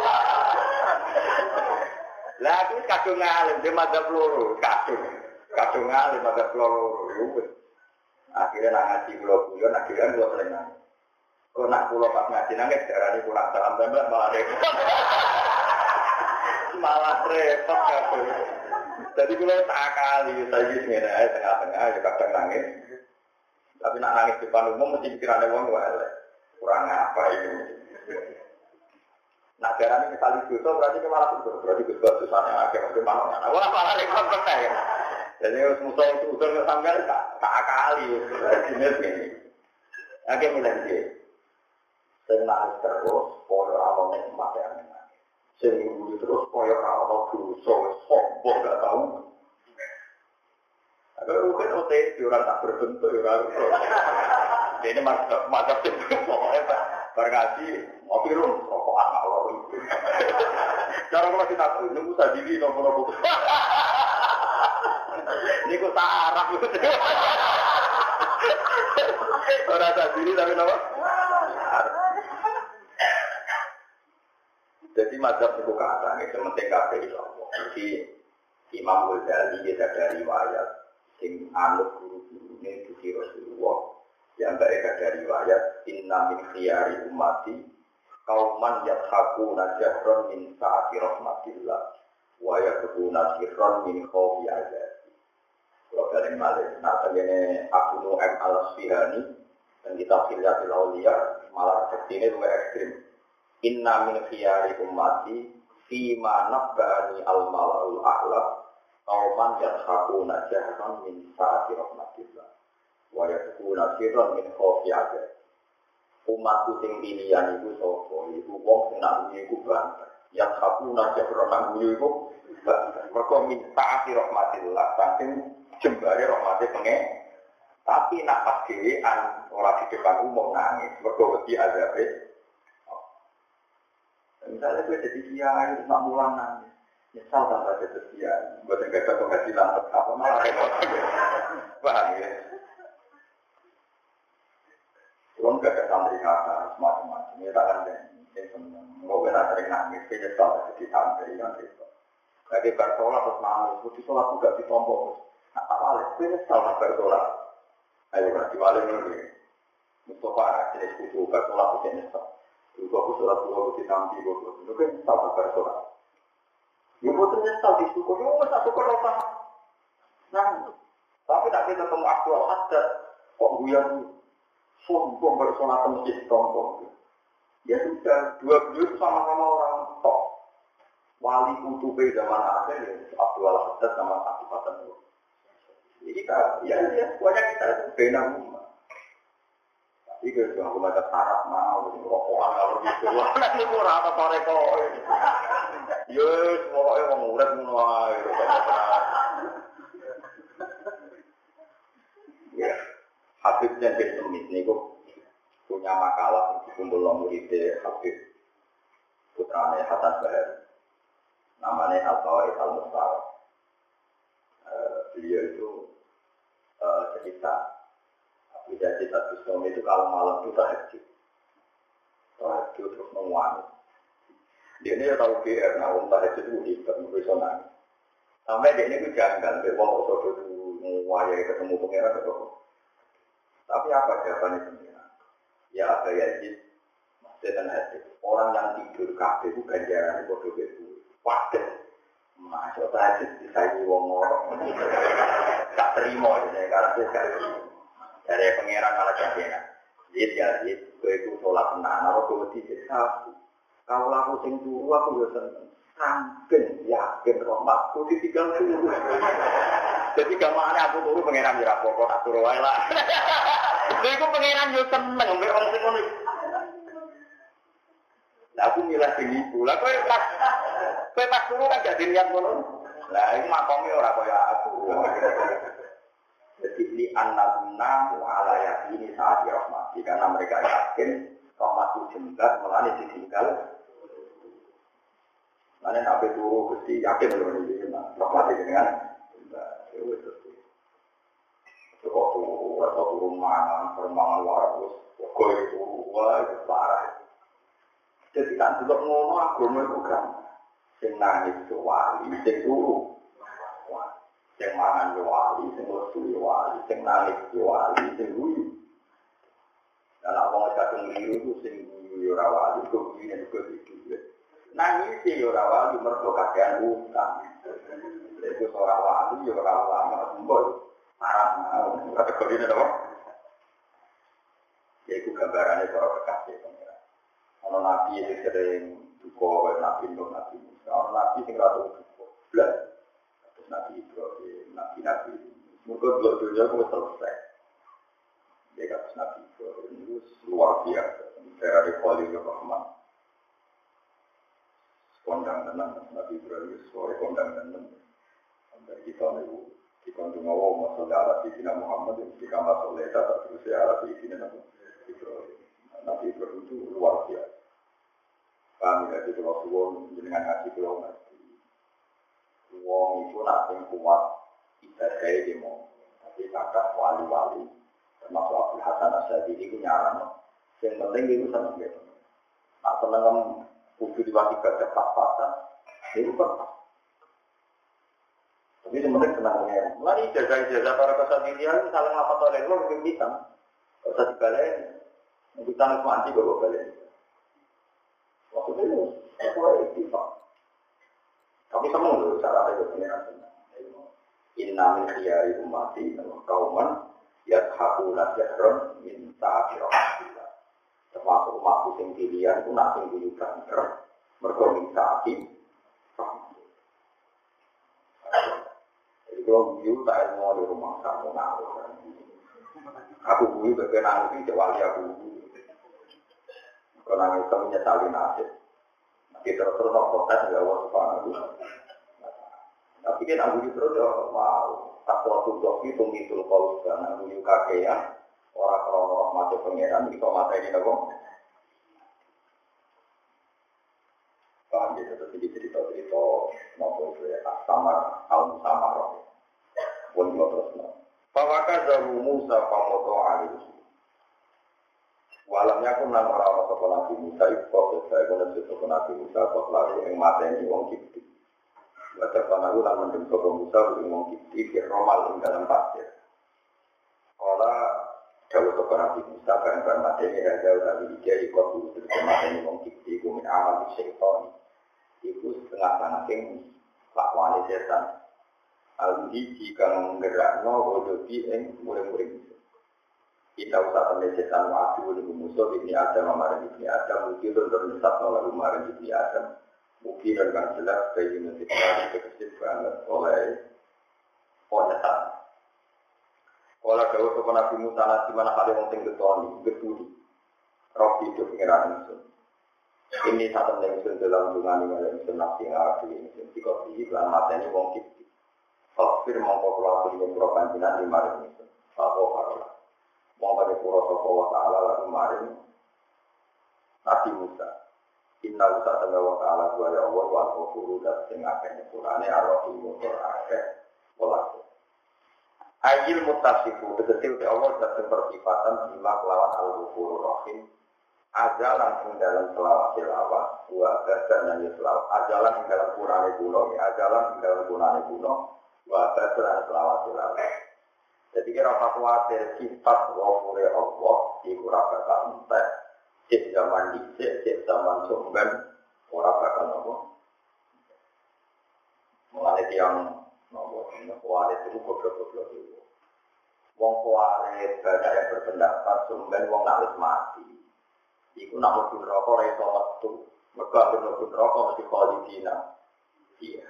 Lah aku kadung alim de madzhab loro, kadung alim madzhab loro wis. Akhire nak ngaji kula guyon, akhire kula tenan. Kok nak kula pas ngaji nangis darane kurang salam tembak malah repot. Malah repot kabeh. Jadi kalau tak kali, saya sebenarnya tengah-tengah juga kadang nangis. Tapi nak nangis depan umum mesti pikirannya wong elek. Kurang apa itu? Nah, karena ini kali itu berarti kemana tuh? Berarti kesusahannya agak mesti mana? Wah, malah rekam percaya. Jadi harus musuh ngesanggar tak kali. Jenis ini. Agak milensi. Senang terus, pola alon yang matanya. Seminggu terus koyok orang dulu sombong nggak tahu. Agak mungkin OTT orang tak berbentuk orang. Ini mantap itu pokoknya pak berkasi ngopi rum rokok anak lori. Cara kalau kita tuh nunggu saja di nomor. Ini kok tak arah gitu. Orang tadi tapi nama. Jadi mazhab itu kata, itu penting kabeh iso. Jadi Imam Ghazali dia ada riwayat sing anut guru-gurune Gusti Rasulullah yang mereka dari riwayat inna min khiyari ummati kauman yathakuna jahran min sa'ati rahmatillah wa yakuna sirran min khawfi azabi. Kalau kalian malik, nah ini Abu Nu'aim al-Asfihani dan kita pilih awliya malah kesini juga ekstrim. Inna min khiyari ummati fima nabba'ani al-mala'ul a'la kauman yathakuna jahran min sa'ati rahmatillah wa yakuna sirran min khawfi azabi. Umatku sing pilihan iku sapa? Iku wong sing nang iku banter. Yang satu najah renang guyu iku mergo minta rahmatillah, saking jembare rahmate pengen. Tapi nak pas dhewean ora di depan umum nangis, mergo wedi azabe. Misalnya gue jadi kiai, nak mulang nangis. Nyesal tak ada kiai, buat yang kata penghasilan apa malah repot. Paham ya? Kalau nggak ada santri kata semacam-macam, ya tak ada yang senang. Kalau nggak sering nangis, dia tahu sedikit santri yang gitu. Jadi bersolat terus nangis, putih solat juga ditombok. Nah, awalnya dia tahu bersolat. Ayo nanti balik lagi. Mustafa jenis kudu bersolat putih nyesel. Juga aku solat juga putih nanti juga. Juga tahu bersolat. Dia putih nyesel di syukur, dia tak syukur apa? Nangis. Tapi tak kita ketemu Abdullah ada kok guyang. Sombong bersolat masjid sombong. Ya sudah, dua beliau sama-sama orang top. Wali kutube zaman akhir ya Abdullah Al-Haddad sama Habib Putra Hasan Bahar. Jadi ya semuanya kita beda semua. Tapi kalau aku ada taraf mau rokokan kalau gitu, anak ini kurang apa toreko. Ya semua orang murid mulai. Ya. Habibnya Habib Tumis ini punya makalah yang dikumpul muridnya Habib Putra Hasan Bahar. Namanya Altaway Salmusta. Beliau itu cerita Habib Tumis itu kalau malam itu tahajud. Tahajud terus menguani. Dia ini tahu PR, nah orang tahajud itu hebat, profesional. Sampai dia ini janggal, dia mau wajah ketemu pengeran atau tapi apa jawabannya sebenarnya? Ya apa yajib? Maksudnya najib. Orang yang tidur kafe itu ganjaran bodoh itu. Waduh, masuk najib disaingi wong orang. Tak terima jadi karena dia kali dari pangeran malah jadinya. Jadi, itu sholat tenan. Kalau dia tidak, kalau aku sing turu aku yo seneng. Anggen yakin rahmatku ditinggal turu. Jadi gamane aku turu pangeran ora apa-apa tak turu wae lah. Lha iku pangeran yo seneng nek wong sing ngono. Lah aku milah sing iku. Lah kowe pas turu kan gak dilihat ngono. Lah iku makome ora kaya aku. Jadi li annabuna wa ala yaqini saati rahmati karena mereka yakin rahmatku jembar melani ditinggal. Karena nabi turu pasti yakin belum ini, rahmati dengan itu pasti. Waktu rumah, permangan warus, kau itu wah parah. Jadi kan tidak ngono agama itu kan, yang nangis wali, yang turu, yang makan wali, yang bersui wali, yang nangis wali, yang guyu. Dan abang cakap guyu itu sing guyu rawali, guyu dan guyu. Nangis ya ora wali mergo kakean utang. Iku ora wali ya ora lama mbo. Arep ngono kategori ne apa? Ya iku gambarane para kekasih pengira. Ono nabi sing sering duka wae nabi ndung nabi. Ono nabi sing ora duka. Blas. Terus nabi Ibrahim, nabi. Mugo dulur-dulur kok selesai. Dia kata nabi Ibrahim itu luar biasa. Era de Walid Muhammad kondang tenang, Nabi Ibrahim sore kondang tenang. Sampai kita nih, di kondang awal masalah di sini Muhammad di kamar soleh tak terus arah di sini Nabi Ibrahim itu luar biasa. Kami dari Pulau Suwon dengan ngaji Pulau Mati. Wong itu nak kuat kita gaya demo, tapi kakak wali-wali termasuk Abdul Hasan Asyadi itu nyaran. Yang penting itu senang gitu. Nak senang kudu diwati kerja pas-pasan, itu pas. Tapi sebenarnya kenapa? Mari jaga-jaga para kesatilian, saling apa-apa lagi, mungkin bisa. Kata di balen, mengutang aku anti bawa balen. Waktu itu, aku ada di Pak. Tapi semua itu cara ada di sana. Inna min khiyari umati kauman yadhaku nasyahron min ta'afirah. Termasuk umatku yang pilihan itu nak pilihan berkomunikasi. Jadi kalau biu tak ilmu di rumah kamu naruh. Aku biu berkenaan dengan wali aku. Kalau nangis kamu nyetali nasib. Nanti terus nopokan nggak waspada. Tapi kan aku itu udah wow. Tak waktu doki tunggu kalau karena biu kakean orang orang mati pengiran di mata ini dong. Paham gitu terjadi cerita-cerita maupun cerita samar al musamar pun juga terus. Pawaka zaru Musa pamoto alih. Walamnya aku nang orang-orang sekolah di Musa ikut saya guna sekolah di Musa pas lalu yang mateni wong kipti. Baca panaku nang mendem sekolah Musa wong kipti Romal ing dalam pasir. Ora kalau sekolah di Musa barang-barang mateni ada utawi iki ikut mateni wong kipti gumin amal syaitan. Iku setengah saking lakwani setan. Aldi jika menggerakno wujudi ing muring-muring. Kita usah setan waktu di musuh ini ada mamaran ini ada mungkin terus satu lalu mamaran ini ada mungkin dengan jelas kayak ini dikasihkan oleh ponyata. Kalau kau sepanah kamu tanah di mana ada yang tinggi toni getuli. Rob itu pengiran musuh. Ini satu yang musuh dalam dunia yang musuh nafsi hati yang musuh psikologi dan mata ini wong kip. Fakir mengkopulasi beberapa panjinan di mari musuh. Sabo parola. Muhammad Al-Tsiri Ta'ala kemarin Nabi Musa Inna Musa Ta'ala dua ya Allah wa al-Qur'an dan singapenya Qur'annya Ar-Rahim Al-Qur'annya Al-Qur'annya Ayil Mutasifu betul ya Allah dan sepertifatan bila melawan Al-Qur'an Rahim ajalan yang dalam selawat-selawat wa ajalan yang dalam selawat ajalan yang dalam Qur'annya Gunung ajalan yang dalam Qur'annya Gunung wa ajalan selawat-selawat. Jadi kira khawatir sifat wafure Allah di kurang kantek, cek zaman dicek, cek zaman sumben, orang bakal nopo. Mengalir yang nopo, kualit itu goblok-goblok itu. Wong kualit banyak yang berpendapat sumben, wong nalis mati. Iku nak mungkin rokok, reso waktu, mereka mungkin rokok masih kau di Cina. Iya.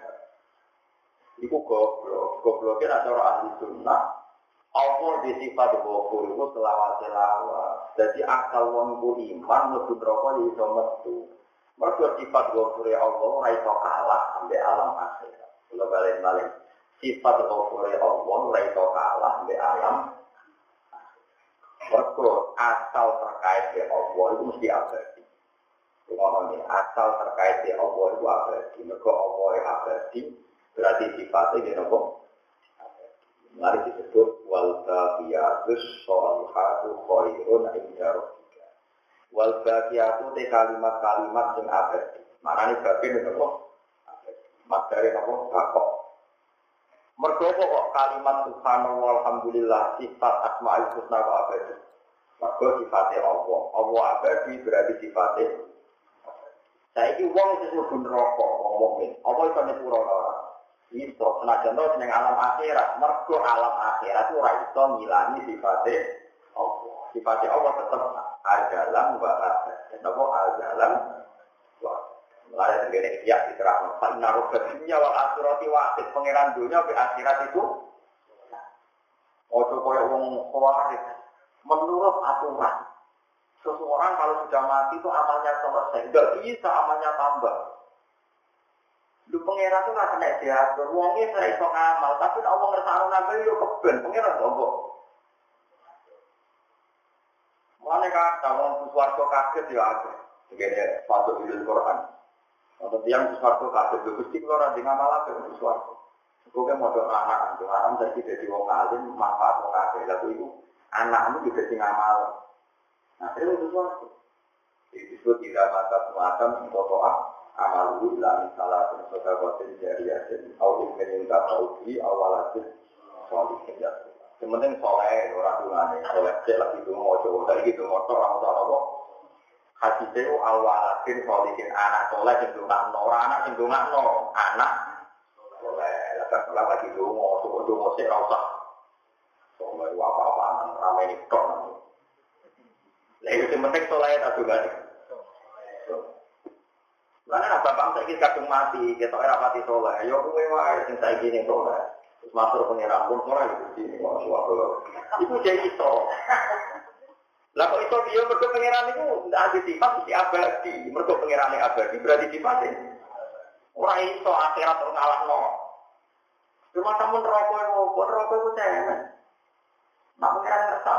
Iku goblok, gobloknya ada orang ahli sunnah. Allah di sifat gopur itu selawat-selawat. Jadi akal wong ku iman mlebu neraka ya iso metu. Mergo sifat gopure Allah ora iso kalah ambek alam akhirat. Kula balik-balik sifat gopure Allah ora iso kalah ambek alam. Mergo asal terkait be Allah itu mesti abadi. Ngono asal terkait be Allah itu abadi. Mergo Allah abadi berarti sifatnya jenenge mari disebut wal-baqiyatus sholihatu khairun inda rabbika. Wal-baqiyatu te kalimat-kalimat sing abadi. Manane babe napa? Materi napa? Bakok. Mergo kok kalimat subhanallah alhamdulillah sifat asmaul husna abadi. Mergo sifate Allah. Allah abadi berarti sifate. Saiki wong sing mlebu neraka wong mukmin. Apa iso nyepuro ora? Iso senajan to ning alam akhirat, mergo alam akhirat ora iso ngilani sifate Allah. Sifate Allah tetep azalan wa abad. Tetep azalan wa abad. Mulane tenggene iya diterangno panaro ketinya wal akhirati wa'id pangeran dunya be akhirat itu. Ojo koyo wong kuwarit menurut aturan. Seseorang kalau sudah mati itu amalnya selesai, enggak bisa amalnya tambah. Lu pengira tu nak kena dia, beruangnya saya sok amal, tapi Allah ngerasaan nabi lu keben, pengira bobo. Mana kata orang suwarto kaget dia ada, begini satu bilik Quran. Untuk yang suwarto kaget, berkusti keluar dengan malah dengan suwarto. Bukan modal anak, modal anak saya tidak diwangalin, manfaat orang ada itu anakmu juga dengan malah. Nah itu suwarto. Itu tidak mata semacam contoh amal ulama salah satu kota potensial ya jadi awal meningkat awal di awal akhir soal kerja Yang penting soleh, orang tuanya soleh. Dia lagi itu mau coba tadi gitu motor orang tua aku. Haji itu alwaratin solihin anak soleh jendungan no, anak jendungan no, anak soleh. Lepas lagi itu mau coba coba sih rasa. Soleh apa-apaan ramai di kor. Lalu yang penting soleh tak juga nih. Karena bapak saya kadung mati, kita era mati soleh. Ya aku memang yang saya gini soleh. Terus matur pengiran pun orang itu gini, suatu itu jadi iso. Lah kok iso dia mergo pengiran itu tidak ada sifat mesti abadi. Mergo pengiran abadi berarti sifatnya orang iso akhirat orang ngalahno. Cuma temen rokok itu cemen. Mak pengiran ngerasa.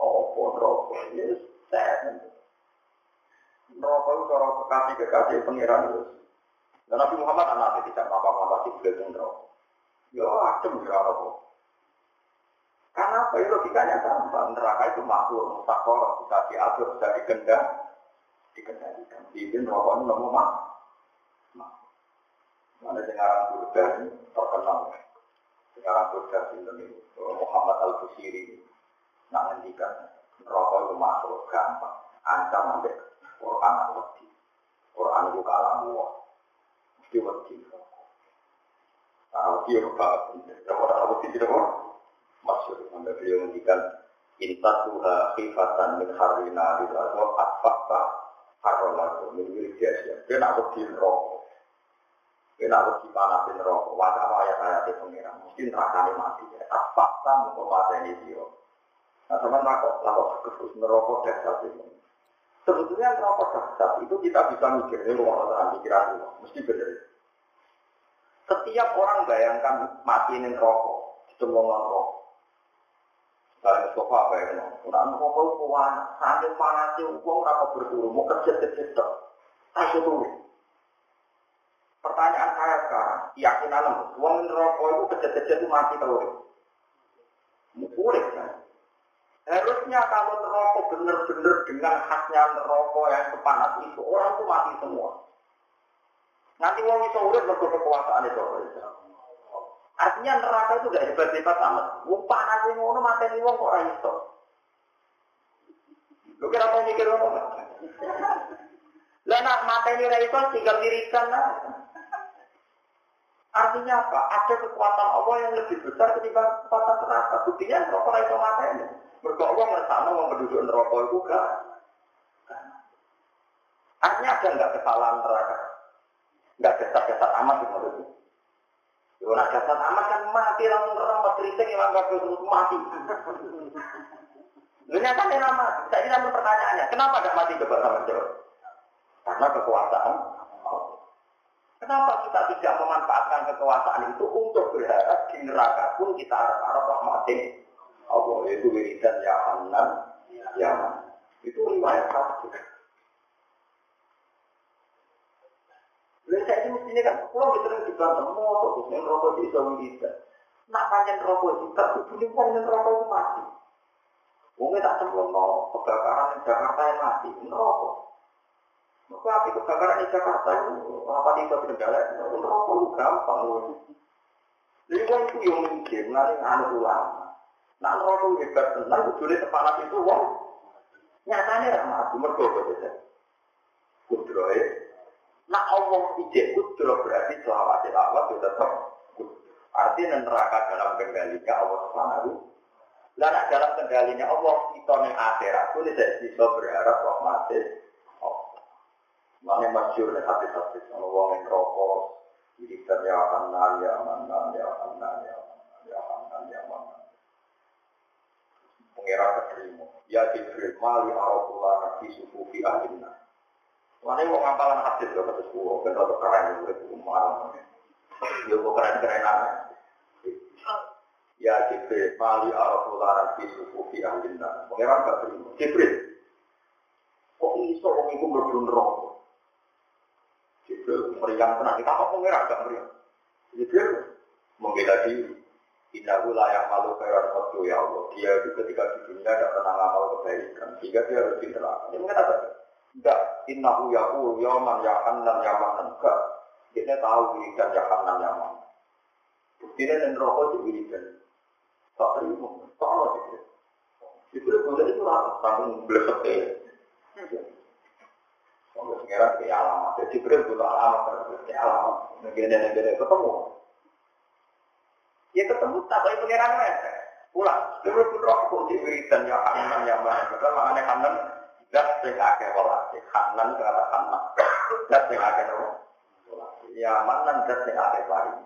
Oh pun rokok itu cemen. Merokok itu orang kekasih-kekasih pengiran itu. Dan Nabi Muhammad anak tidak apa-apa di beliau merokok. Ya, adem juga merokok. Karena apa? Logikanya sama. Neraka itu makhluk, mustakor, bisa diatur, bisa digendang, dikendalikan. Jadi merokok itu nemu mak. Mana dengaran surga ini terkenal. Dengaran surga ini Muhammad Al-Tsiri nak ngendikan merokok itu makhluk gampang, ancam ambek. Quran itu wedi. Quran itu kalamu mesti wedi. Kalau dia berapa pun, kalau wedi tidak boleh. Maksud anda beliau mendikan intasuha khifatan min harina ridho atfaqta harolatu min wirdiasya. Dia nak wedi rokok. Dia nak wedi panasin rokok. Wadah ayat-ayat itu pengira. Mesti nerakani mati. Atfaqta mengkomateni dia. Nah, teman rokok. Lalu kekus merokok dan satu ini. Sebetulnya rokok dasar itu kita bisa mikirnya luar biasa pikiran kita, mesti benar. Setiap orang bayangkan matiin rokok, cemplungan rokok. Dari sofa bayangkan, orang rokok kuat, sambil panasnya uang rapat berturu, mau kerja tak, saya turun. Pertanyaan saya sekarang, yakinan kamu, uang rokok itu kerja itu mati terus, mukulek kan? Harusnya kalau merokok benar-benar dengan khasnya merokok yang sepanas itu, orang itu mati semua. Nanti orang itu urut berkuasa kekuasaan itu. Artinya neraka itu tidak hebat-hebat amat. Panas yang orang mati ini orang kok itu. Lu kira mau mikir orang? Lah nak mati ini orang itu tinggal dirikan lah. Artinya apa? Ada kekuatan Allah yang lebih besar ketimbang kekuatan neraka. Buktinya merokok itu mati ini. Mereka orang bersama orang berduduk neraka itu enggak. Artinya ada enggak kesalahan neraka? Enggak gesat-gesat amat itu maksudnya. Kalau gesat amat kan mati langsung terang, kritik yang enggak terus mati. Ternyata dia mati. Saya ingin ambil pertanyaannya, kenapa enggak mati coba sama jawab? Karena kekuasaan. Kenapa kita tidak memanfaatkan kekuasaan itu untuk berharap di neraka pun kita harap-harap mati? Allah itu wiridan ya aman, ya aman. Itu riwayat satu. Lalu saya ini mestinya kan, kalau kita yang dibantah, mau yang rokok itu bisa wiridan. Nak panjang rokok itu, tapi bukan yang rokok itu mati. Mungkin tak sempat mau kebakaran di Jakarta yang mati, rokok. Maka api kebakaran di Jakarta itu, apa tidak berdala, rokok itu gampang. Jadi orang itu yang mikir, nanti anak ulama. Nah, orang itu hebat tentang kudulit sepanas itu, wow. Nyatanya ramah, mergobo saja. Kudro ya. Nah, Allah ijek kudro berarti selawat-selawat itu tetap kudro. Artinya neraka dalam kendalinya Allah SWT. Lalu dalam kendalinya Allah, kita yang akhirat itu tidak bisa berharap rahmatis. Makanya masyur dan habis-habis. Allah yang rokok, dirikan ya kanan, ya kanan, ya kanan, ya kanan, ya kanan, ya kanan. Pengira keterima, ya Jibril mali arabullah nabi sufufi ahlinna. Mana yang ngampalan hadis loh kata sepuluh, benda tu keren boleh kumal. Dia boleh keren-keren apa? Ya Jibril mali arabullah nabi sufufi ahlinna. Pengira keterima, Jibril. Kok ini seorang ibu berbunuh? Jibril meriang tenang. Kita apa pengira tak meriang? Jibril membela diri. Indah pula yang malu keran waktu ya Allah. Dia ketika di dunia tidak pernah amal kebaikan. Jika dia harus diterang. Dia mengatakan, tidak. Indah pula yaman, yaman, yaman, enggak. Dia tahu wiridan yaman, yaman. Buktinya dan rokok itu wiridan. Soalnya, Jibril itu lah, kamu belakang. Kalau sekarang ke alamat, Jibril butuh alamat, ke alamat, negara-negara ketemu. Ya ketemu tak boleh pengerangan. Pulang, Jibril pun roh kok Jibril dan yang mana, betul maknanya kanan, tidak sengaja walasi, kanan terhadap kanan, tidak sengaja loh. Ya mana tidak sengaja lagi.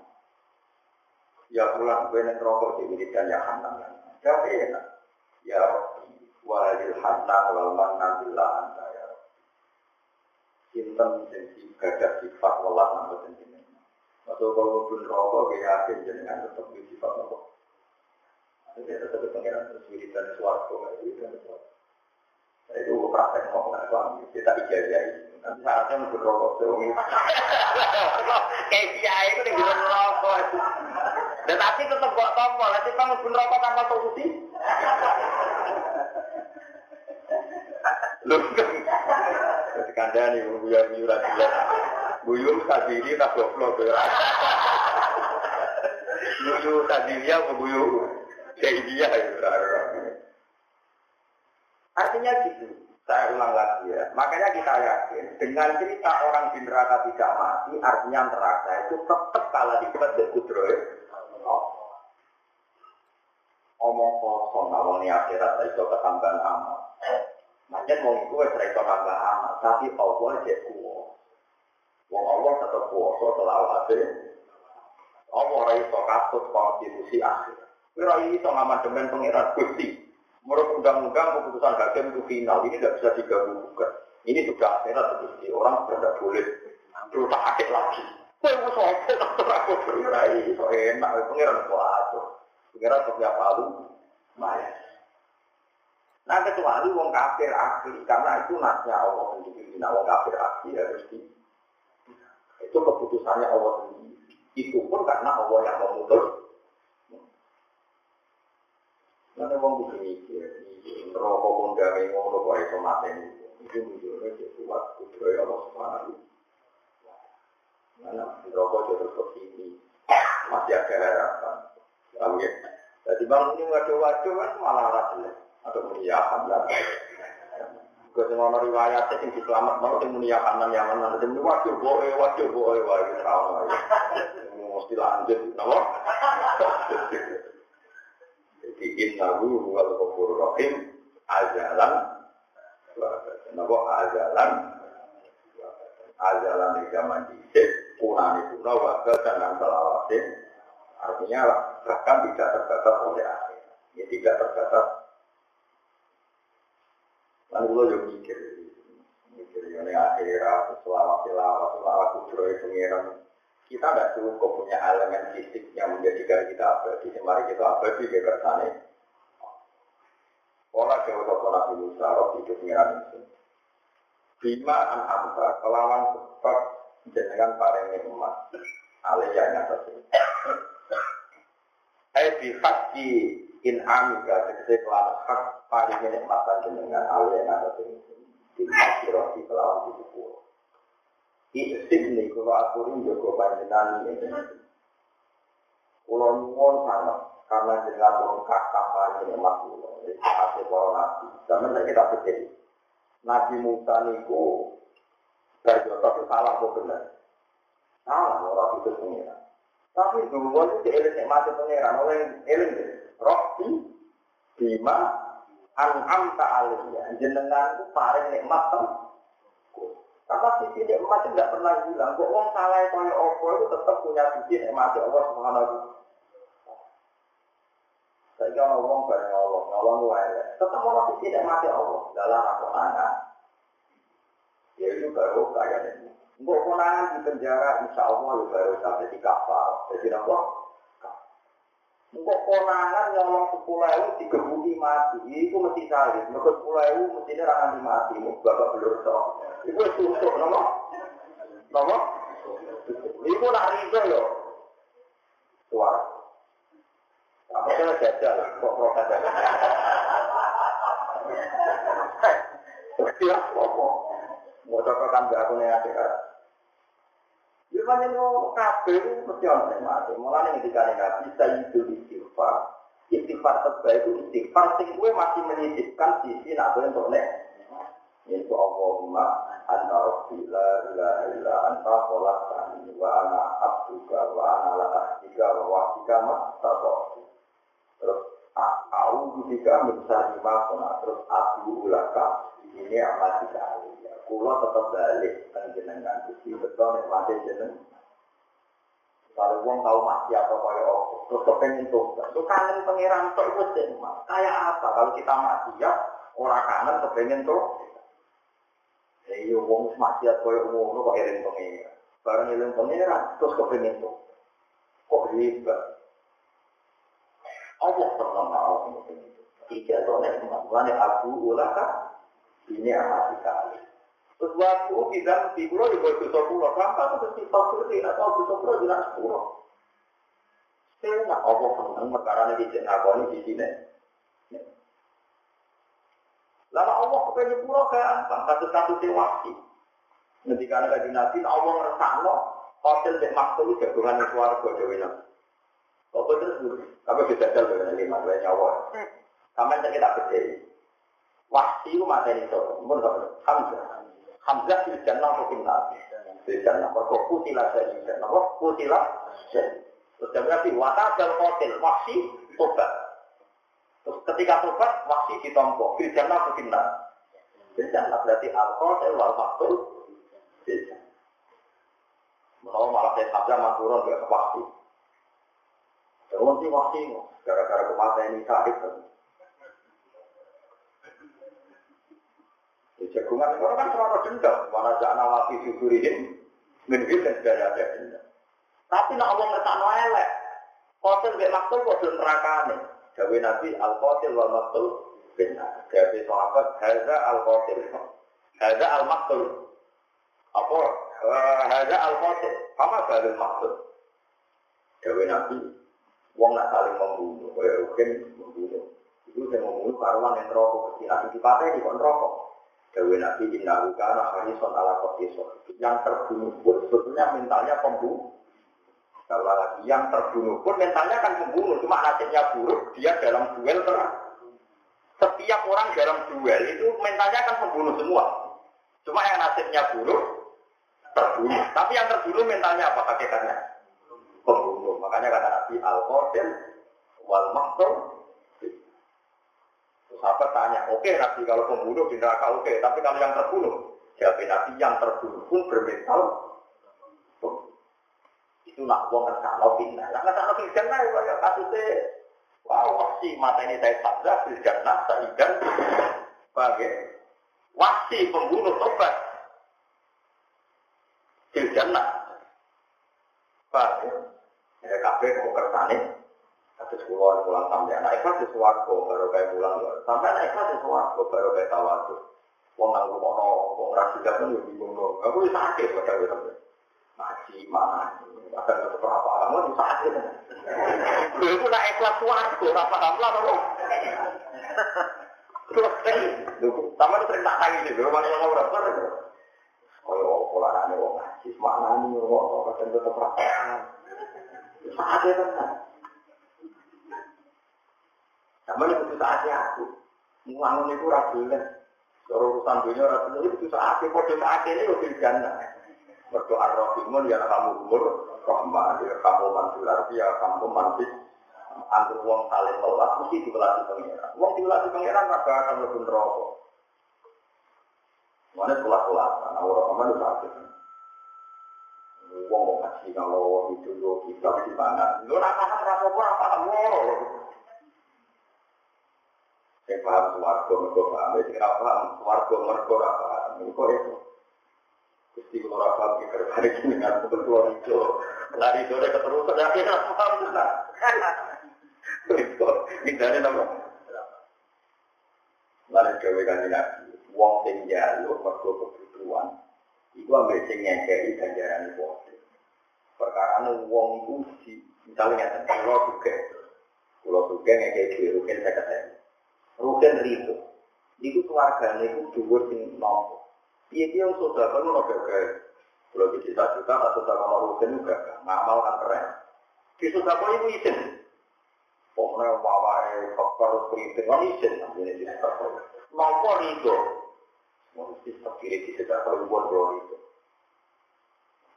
Ya pulang, benar roh kok Jibril dan yang kanan, jadi enak. Ya walil hanan wal manan bila anda ya cinta menjadi gagah sifat walah nama sendiri. Atau kalau pun rokok gaya jenengan tetap di sifat rokok. Ada tetap pengiran tersendiri dan suara kau itu dan suara. Saya itu praktek kok nak bang kita ijazah. Nanti saatnya mungkin rokok seumur. Ijazah itu dengan rokok. Tetapi tetap buat tombol. Nanti kamu pun rokok tanpa solusi. Lu kan dia ni buyur-buyuran dia. Buyur tadi tak goblok ya. Buyur tadi dia buyur. Jadi dia ya. Artinya gitu. Saya ulang lagi ya. Makanya kita yakin dengan cerita orang di neraka tidak mati, artinya neraka itu tetap kalah di tempat berkudro. Omong kosong awalnya akhirat itu ketambahan amal. Macam wong iku wis reso nambah amal, tapi Allah jek kuwo. Wong Allah tetep kuwo selawase. Allah ora iso katut konstitusi akhirat. Kuwi ora iso ngamandemen pengiran Gusti. Menurut undang-undang keputusan hakim itu final, ini tidak bisa diganggu gugat. Ini sudah akhirat Gusti, orang tidak boleh berutak akik lagi. Kowe wis sopo ora kudu ora iso enak pengiran kuwo atur. Pengiran kok ya palu. Maya. Nah kecuali wong kafir asli, karena itu nasnya Allah sendiri. Nah wong kafir asli harus di, itu keputusannya Allah sendiri. Itu pun karena Allah yang memutus. Nanti wong berpikir, merokok mendamai ngono kok iso mateni. Iki mujurane kuat kudu Allah Subhanahu. Nah merokok terus begini, masih ada harapan. Oke. Jadi bang ini waduh-waduh kan malah rasane. Atau meniakan lah. Kau semua meriwayat yang diselamat mau meniakan dan yang mana? Jadi wajib boleh wajib rawat. Mesti lanjut, nampak. Jadi innahu wal ghafur rahim ajalan di zaman dicek punani waktu dan salawatin. Artinya bahkan tidak terbatas oleh akhir. Ia tidak terbatas. Alhamdulillah juga mikir yang akhirat, selawat kudroy pengiran. Kita tidak cukup punya elemen fisik yang menjadikan kita abadi. Semari kita abadi kebersane. Orang yang berdoa Nabi Musa, Robi itu pengiran itu. Bima anhamta, kelawan sebab menjadikan parengnya umat. Aliyahnya tersebut. Bihaki in'amika, sekesekelan hak. Paling menikmatan dengan alia yang ada di Masirati kelawan di Jepura. Ini kalau aku rindu banjinan ini. Kulon pun sama, karena dengan lengkap kampanye yang masuk oleh hasil para nabi. Zaman kita berjaya. Nabi Musa niku dari jodoh salah kok benar. Salah orang itu pengira. Tapi dulu itu eling mati pengira, orang eling rohsi bima. An'am ta'aliyah, jenengan itu paling nikmat tengku. Karena sisi nikmat itu tidak pernah hilang. Kok orang salah itu oleh Allah itu tetap punya sisi nikmat di Allah SWT. Sehingga orang bareng Allah, orang wala. Tetap orang sisi nikmat di Allah. Dalam aku anak. Ya itu baru kaya ini. Untuk konangan di penjara, insya Allah baru sampai di kapal. Jadi nampak. Engkau konangan nyolong 10.000 digebuki mati, itu mesti salib. Mereka 10.000 mestinya rangan mati, bapak belur sok. Itu susuk, nama? Itu nak riba loh. Suara. Apa saya jajal, kok protes jajal? Tidak, apa? Mau cokokkan ke aku nih adik-adik. Jumlah itu kabel itu mesti orang yang mati. Mulanya ketika ini nabi, saya itu dikirpa. Istighfar terbaik itu istighfar sing kowe masih menyisipkan sisi nak kowe untuk nek yaitu Allahumma anta rabbi la ilaha illa anta khalaqtani wa ana abduka wa ana la'abdika wa wa'abdika ma'astaghfir. Terus a'udhu bika minsani ma'asona. Terus aku ulaka ini amat tidak alia. Kulo tetap balik penjenengan sisi betul nek mati jeneng. Kalau orang tahu mati atau kaya orang, terus kepengen tobat. Itu kangen pengiran tok wis mak. Kayak apa kalau kita mati ya orang kangen kepengen tobat. Ya yo wong mati atau ngono kok eling pengiran. Bareng eling pengiran terus kepengen tobat. Kok riba. Allah pernah marah sama pengiran. Iki dolen kemampuane aku ulaka ini amat sekali. Terus waktu tidak tidur di bawah pisau pulau, kenapa terus pisau pulau tidak tahu pisau pulau tidak pulau? Saya nak opo senang perkara ni di Jakarta ni di sini. Lalu Allah kepada pulau kan, satu-satu tewasi. Nanti kalau ada nabi, Allah ngersano hotel di maktul jagungan keluarga Dewina. Apa terus dulu? Apa kita jual dengan lima dua nyawa? Kamen kita percaya. Wahsi umatnya itu, mungkin Hamzah. Hamzah di jannah mungkin nabi, di jannah berkok putilah jadi jannah, putilah jadi. Terus dia berarti watajal hotel, wahsi tobat. Terus ketika tobat, wahsi ditompok, di jannah mungkin nabi. Di jannah berarti al-hotel wal-maktul, di jannah. Kalau malah saya Hamzah maturun, dia ke wahsi. Terus di wahsi, gara-gara kematian ini sahib. Jagungan orang kan selalu dendam, mana jangan awasi diburiin, mungkin dan tidak ada dendam. Tapi nak Allah ngetak noelek, kotil bek maktul kotil nerakane. Jawi nabi al kotil wal maktul benar. Jawi sahabat haza al kotil, haza al maktul. Apa? Haza al kotil, apa dari maktul? Jawi nabi, wong nak saling membunuh, mungkin membunuh. Itu saya membunuh karuan yang rokok, tidak dipakai di kon rokok. Dewi Nabi Indah Ukara Harison ala Kotiso yang terbunuh pun sebetulnya mentalnya pembunuh. Kalau lagi yang terbunuh pun mentalnya kan pembunuh, cuma nasibnya buruk dia dalam duel terang. Setiap orang dalam duel itu mentalnya kan pembunuh semua, cuma yang nasibnya buruk terbunuh. Tapi yang terbunuh mentalnya apa hakikatnya? Pembunuh. Makanya kata Nabi Al-Qatil wal Maktul. Sahabat tanya, oke Nabi kalau pembunuh di neraka oke, tapi kalau yang terbunuh, jawab Nabi yang terbunuh pun bermental. Itu nak wong ngesano pindah. Lah ngesano pindah ae kaya kasute. Wow, wasi mateni saya sabda filjarna saidan. Bagai wasi pembunuh tobat. Filjarna. Bagai ya kabeh kok kertane. Atas keluar pulang sampai anak ikhlas di suwargo baru kayak pulang sampai anak ikhlas di suwargo baru kayak tawadu wong nganggo kono wong rajiga pun yo bingung loh aku wis sakit kok dhewe sampe ngaji mana bahkan ora apa kamu wis sakit lho iku nek ikhlas suwargo ora paham lah to terus teh lho sampeyan perintah tangi lho wong ora ora koyo polarane wong ngaji mana nih kok tetep ora paham sakit tenan. Sama itu saatnya aku ngomong itu rasulnya seluruh urusan dunia rasulnya itu saatnya kode saatnya ini lebih janda berdoa rohimun ya kamu umur rahmat ya kamu manfilar ya kamu manfis antar uang saling melas mesti dibelasi pengeran uang dibelasi pengeran maka akan lebih merokok mana sekolah-sekolahan orang-orang itu saatnya uang mau kasih kalau itu lo kita di mana lo rasa-rasa apa-apa yang paham suarga mergo paham, yang tidak paham suarga mergo paham, mergo itu mesti orang paham dikarbari dengan kebetulan itu lari dore keterusan, yang tidak paham itu hindari nama lalu kewekannya lagi wong yang jalur mergo kebetulan itu ambil ngekei ganjaran wong perkara wong itu misalnya kalau suka ngekei rukin saya katakan Rukin ribu, itu keluarganya itu dua yang nombor. Iya dia yang sudah kan mau gagal. Kalau di juta-juta, tak sudah mau rukin juga gagal. Ngamal kan keren. Di sudah kan itu izin. Pokoknya wawahe faktor kritik warisan ini faktor. Mampu itu. Mesti fakir di sekitar luar bro itu.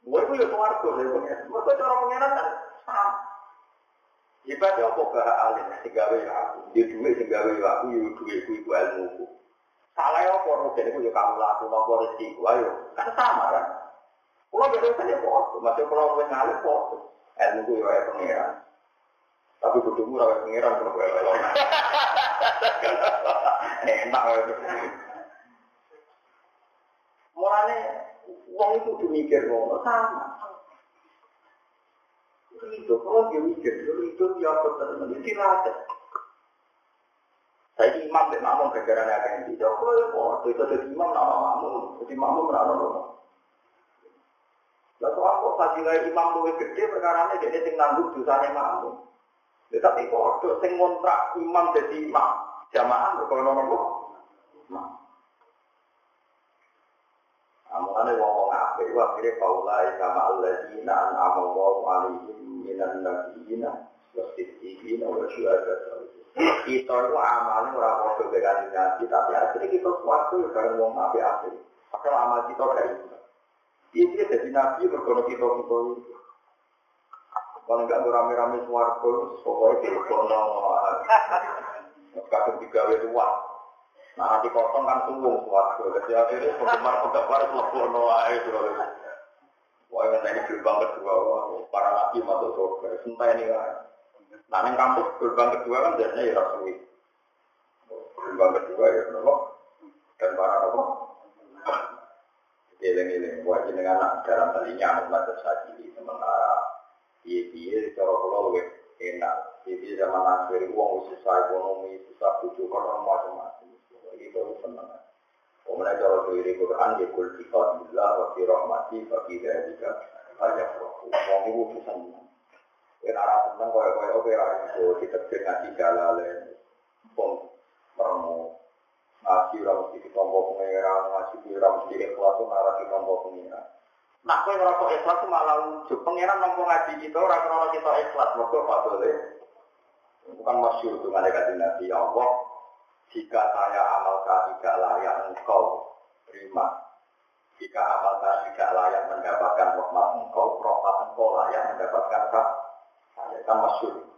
Luar itu keluar tuh sebenarnya. Mereka cara mengenalkan. Ibadah apa ke alim sing gawe aku. Dia duwe sing gawe aku yo duweku iku ilmuku. Salah apa rupane yo kamu laku nomor rezeki wae yo. Kan sama kan. Kulo beda tadi kok. Mate kulo wis ngalih kok. Ilmuku yo ae pengeran. Tapi kudumu ra wae pengeran kulo wae. Enak wae. Mulane wong iku kudu mikir ngono sama. Itu kalau dia mikir, itu dia betul-betul dilatih. Saya imam dan makmum kegaran akan tidak. Kalau yang waktu itu ada imam nama makmum, jadi makmum berapa? Lalu aku fadilah imam lebih gede perkara ini jadi nanggung dosanya makmum. Tetapi waktu yang ngontrak imam jadi imam, jamaah berkolong-kolong. Amane wong apik wa kire paulai kama alladzina an'ama Allahu 'alaihim minan nabiyina wasiddiqina wasyuhada. Kita itu amane ora padha karo nabi tapi asli kita kuwatu karo wong apik asli. Padahal amal kita kaya. Iki dadi nabi perkara kita. Wong gak rame-rame swarga pokoke dikono. Kabeh digawe luwih. Nah, hati kosong kan sungguh suatu. Jadi akhirnya penggemar melakukan doa itu. Wah, ini gerbang kedua. Para nabi masuk surga. Sentai ini kan. Nah, ini kampus gerbang kedua kan biasanya ya Rasulullah. Gerbang kedua ya Rasulullah. Dan para Rasulullah. Iling-iling. Wah, ini anak dalam talinya anak-anak tersajili. Sementara dia secara pulau enak. Dia zaman akhir uang susah ekonomi, susah bujuk, karena macam-macam. Itu senang. Kemudian kalau diri Quran, dia kultifat bila waktu rahmati bagi dia juga banyak waktu. Wong ibu tu senang. Kenapa senang? Kau operan itu kita tengah tiga lalu pom meremu nasi ramus di tombol pengiran, nasi ramus di eklat tu nasi tombol pengiran. Nak kau merasa eklat tu malah lucu. Pengiran tombol ngaji kita, orang kita eklat mereka padahal bukan masyur tu mereka tidak dia Allah. Jika saya amalkan tidak layak engkau terima. Jika amalkan tidak layak mendapatkan rahmat engkau, rahmat engkau layak mendapatkan saya kan masyhur.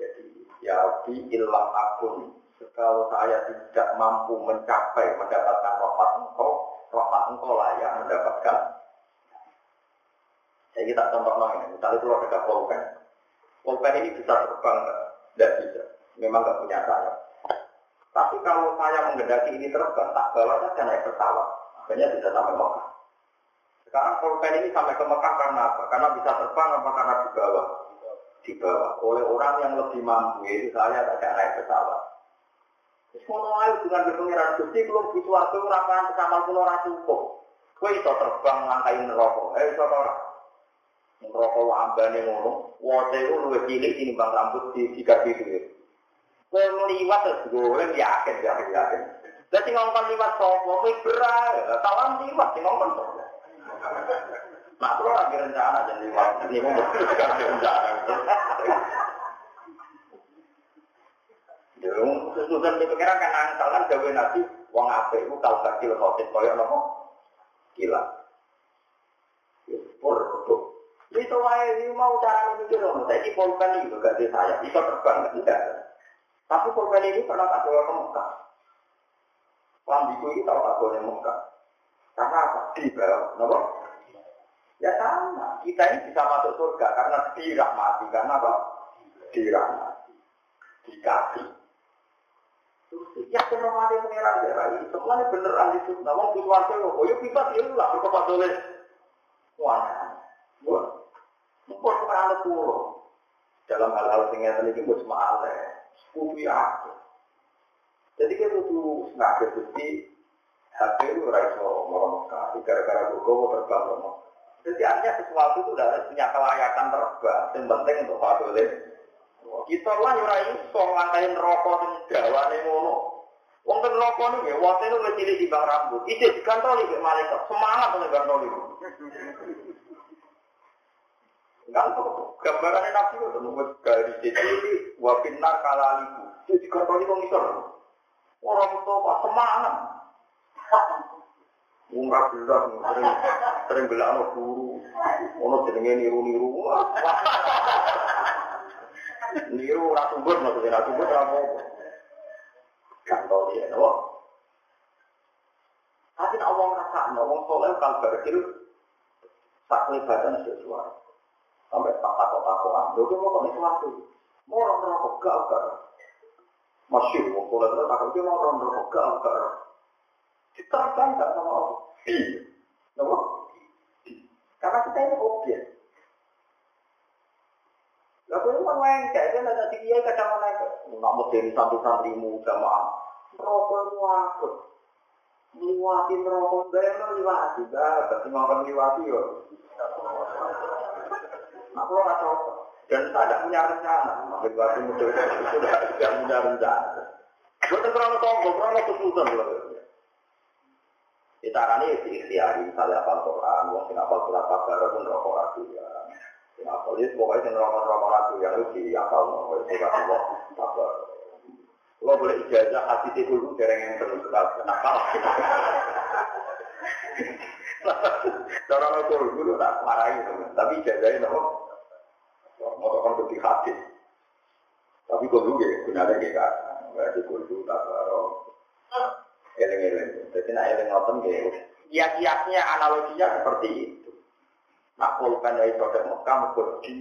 Jadi ya Rabbi ilham akun. Kalau saya tidak mampu mencapai mendapatkan rahmat engkau layak mendapatkan. Jadi kita contohkan ini. Misalnya keluar ada volkan. Volkan ini bisa terbang tidak bisa. Memang tidak punya sayap. Tapi kalau saya menghendaki ini terbang, tak bawa saja naik pesawat. Akhirnya bisa sampai Mekah. Sekarang volkan ini sampai ke Mekah karena apa? Karena bisa terbang apa karena dibawa? Dibawa oleh orang yang lebih mampu, yaitu saya saja naik pesawat. Semua orang dengan berpengiran Gusti, belum butuh waktu merapakan pesawat pulau Rasuko. Kau itu terbang langkai neroko. Saudara. Neroko ambane ngono, wote luwih cilik tinimbang rambut di tiga pilir. Kalau liwat terus goreng yakin. Jadi ngomong liwat sopo, berat. Talang liwat, ngomong sopo. Nah, kalau lagi rencana dan liwat, ini ngomong rencana. Jadi, susun dipikirkan kan angkal kan gawe nabi, wong ape iku kalbakil khotin koyok nopo? Gila. Pur. Itu wae mau cara mikir ngono. Saiki volkan iki gak dadi sayap, iso terbang tidak. Tapi korban ini pernah tak bawa ke Mekah. Lambiku ini tahu tak bawa ke Mekah. Karena apa? Dibawa, kenapa? Ya sama. Kita ini bisa masuk surga karena dirahmati. Karena apa? Dirahmati. Dikasih. Ya dirahmati pengeran daerah ini. Semuanya beneran di surga. Namun keluarga, oh ya kita diulah. Kepada oleh. Wah. Mumpur kemana turun. Dalam hal-hal pengeran ini buat semua aleh. Kudu aku. Jadi kita butuh sengaja bukti hati lu raiso meromokah. Gara-gara guru terbang meromok. Jadi artinya sesuatu itu harus punya kelayakan terbang. Yang penting untuk favorit. Kita lah raiso lantain rokok yang Jawa ni mulu. Wong kan rokok ni, waktu itu kecil di bang rambut. Itu digantoli ke malaikat. Semangat oleh gantoli. Gambarannya Nabi itu menurut dari jadi wabinar kalaliku. Jadi kartoni komisar orang itu pak semangat. Umrah bilang sering bilang no guru, ono jenenge niru-niru. Niru ora tumbut maksudnya aku ora mau. Kantor ya no. Tapi awang rasakno wong soleh kan berkil sakne badan sesuai. Sampai takut-takutan. Jadi mau kami suatu. Mau orang-orang pegal-pegal. Masih mau boleh takut. Dia mau orang-orang pegal-pegal. Diterangkan sama Allah. Kenapa? Karena kita ini objek. Lalu ini kan lengkak. Dia tidak ada dia kadang lengkak. Namun dari santri-santrimu jamaah. Merokok wakut. Liwati merokok. Dari mana liwati? Dari makan liwati ya. Aku orang coba dan saya tidak punya rencana. Mungkin waktu muda sudah tidak punya rencana. Bukan terlalu sombong, terlalu kesulitan loh. Kita kan ini diikhtiari, misalnya apa Quran, mungkin apa cara pun rokok ragu ya. Apa itu pokoknya rokok ragu yang lebih akal mau surat Allah. Lo boleh ijazah hati itu dulu dereng yang terus terang kenapa? Orang itu dulu tak marahi, tapi jadinya no. Motor kan bukti hati. Tapi kau juga benar ada gak? Berarti kau itu tak barok. Eleng-eleng. Tapi nak eleng ngoten gitu. Kiat-kiatnya analoginya seperti itu. Nak pulpen dari saudara Mekah mengkodi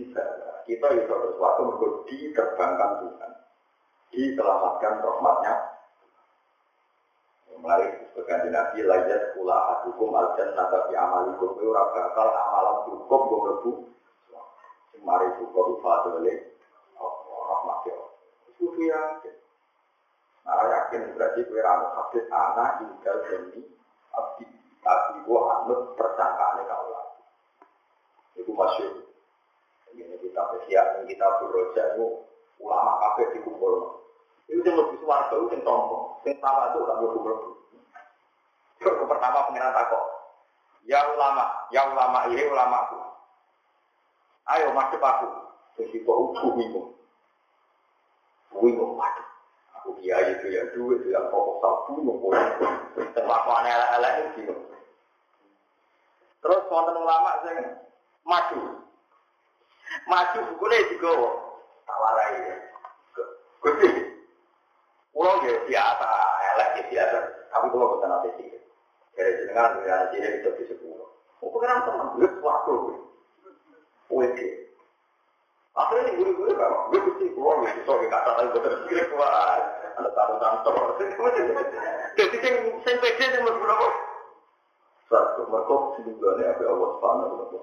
kita itu sesuatu mengkodi terbangkan Tuhan, diselamatkan rahmatnya. Melalui sebagian nabi layak pula adukum aljan nabi amalikum itu raba kal amalam cukup berlebu semari cukup fadole rahmatnya itu yakin nah yakin berarti beranu hadis anak hingga demi abdi tapi gua anut persangkaannya kau lagi itu masih ini kita persiapan kita berroja itu ulama kafe dikumpul itu yang lebih suar itu yang sombong yang pertama itu orang berlebu itu pertama pengiran takok ya ulama ini ulamaku ayo masuk aku jadi kok bingung waduh aku biaya itu yang duit yang pokok sabu terlakuan elek-elek itu bingung terus konten ulama saya maju bukunya juga tawarai ya gede pulau ya biasa elek ya biasa tapi kalau bukan apa sih dari jenengan dari sini kita bisa pulang. Ukuran teman gue waktu gue, oke. Akhirnya guru-guru kamu, gue mesti pulang gue soal kata tadi gue terpikir kuat. Ada taruh-taruh. Jadi yang senpede yang berapa? Satu merkop semingguan ya, biar Allah panas berapa?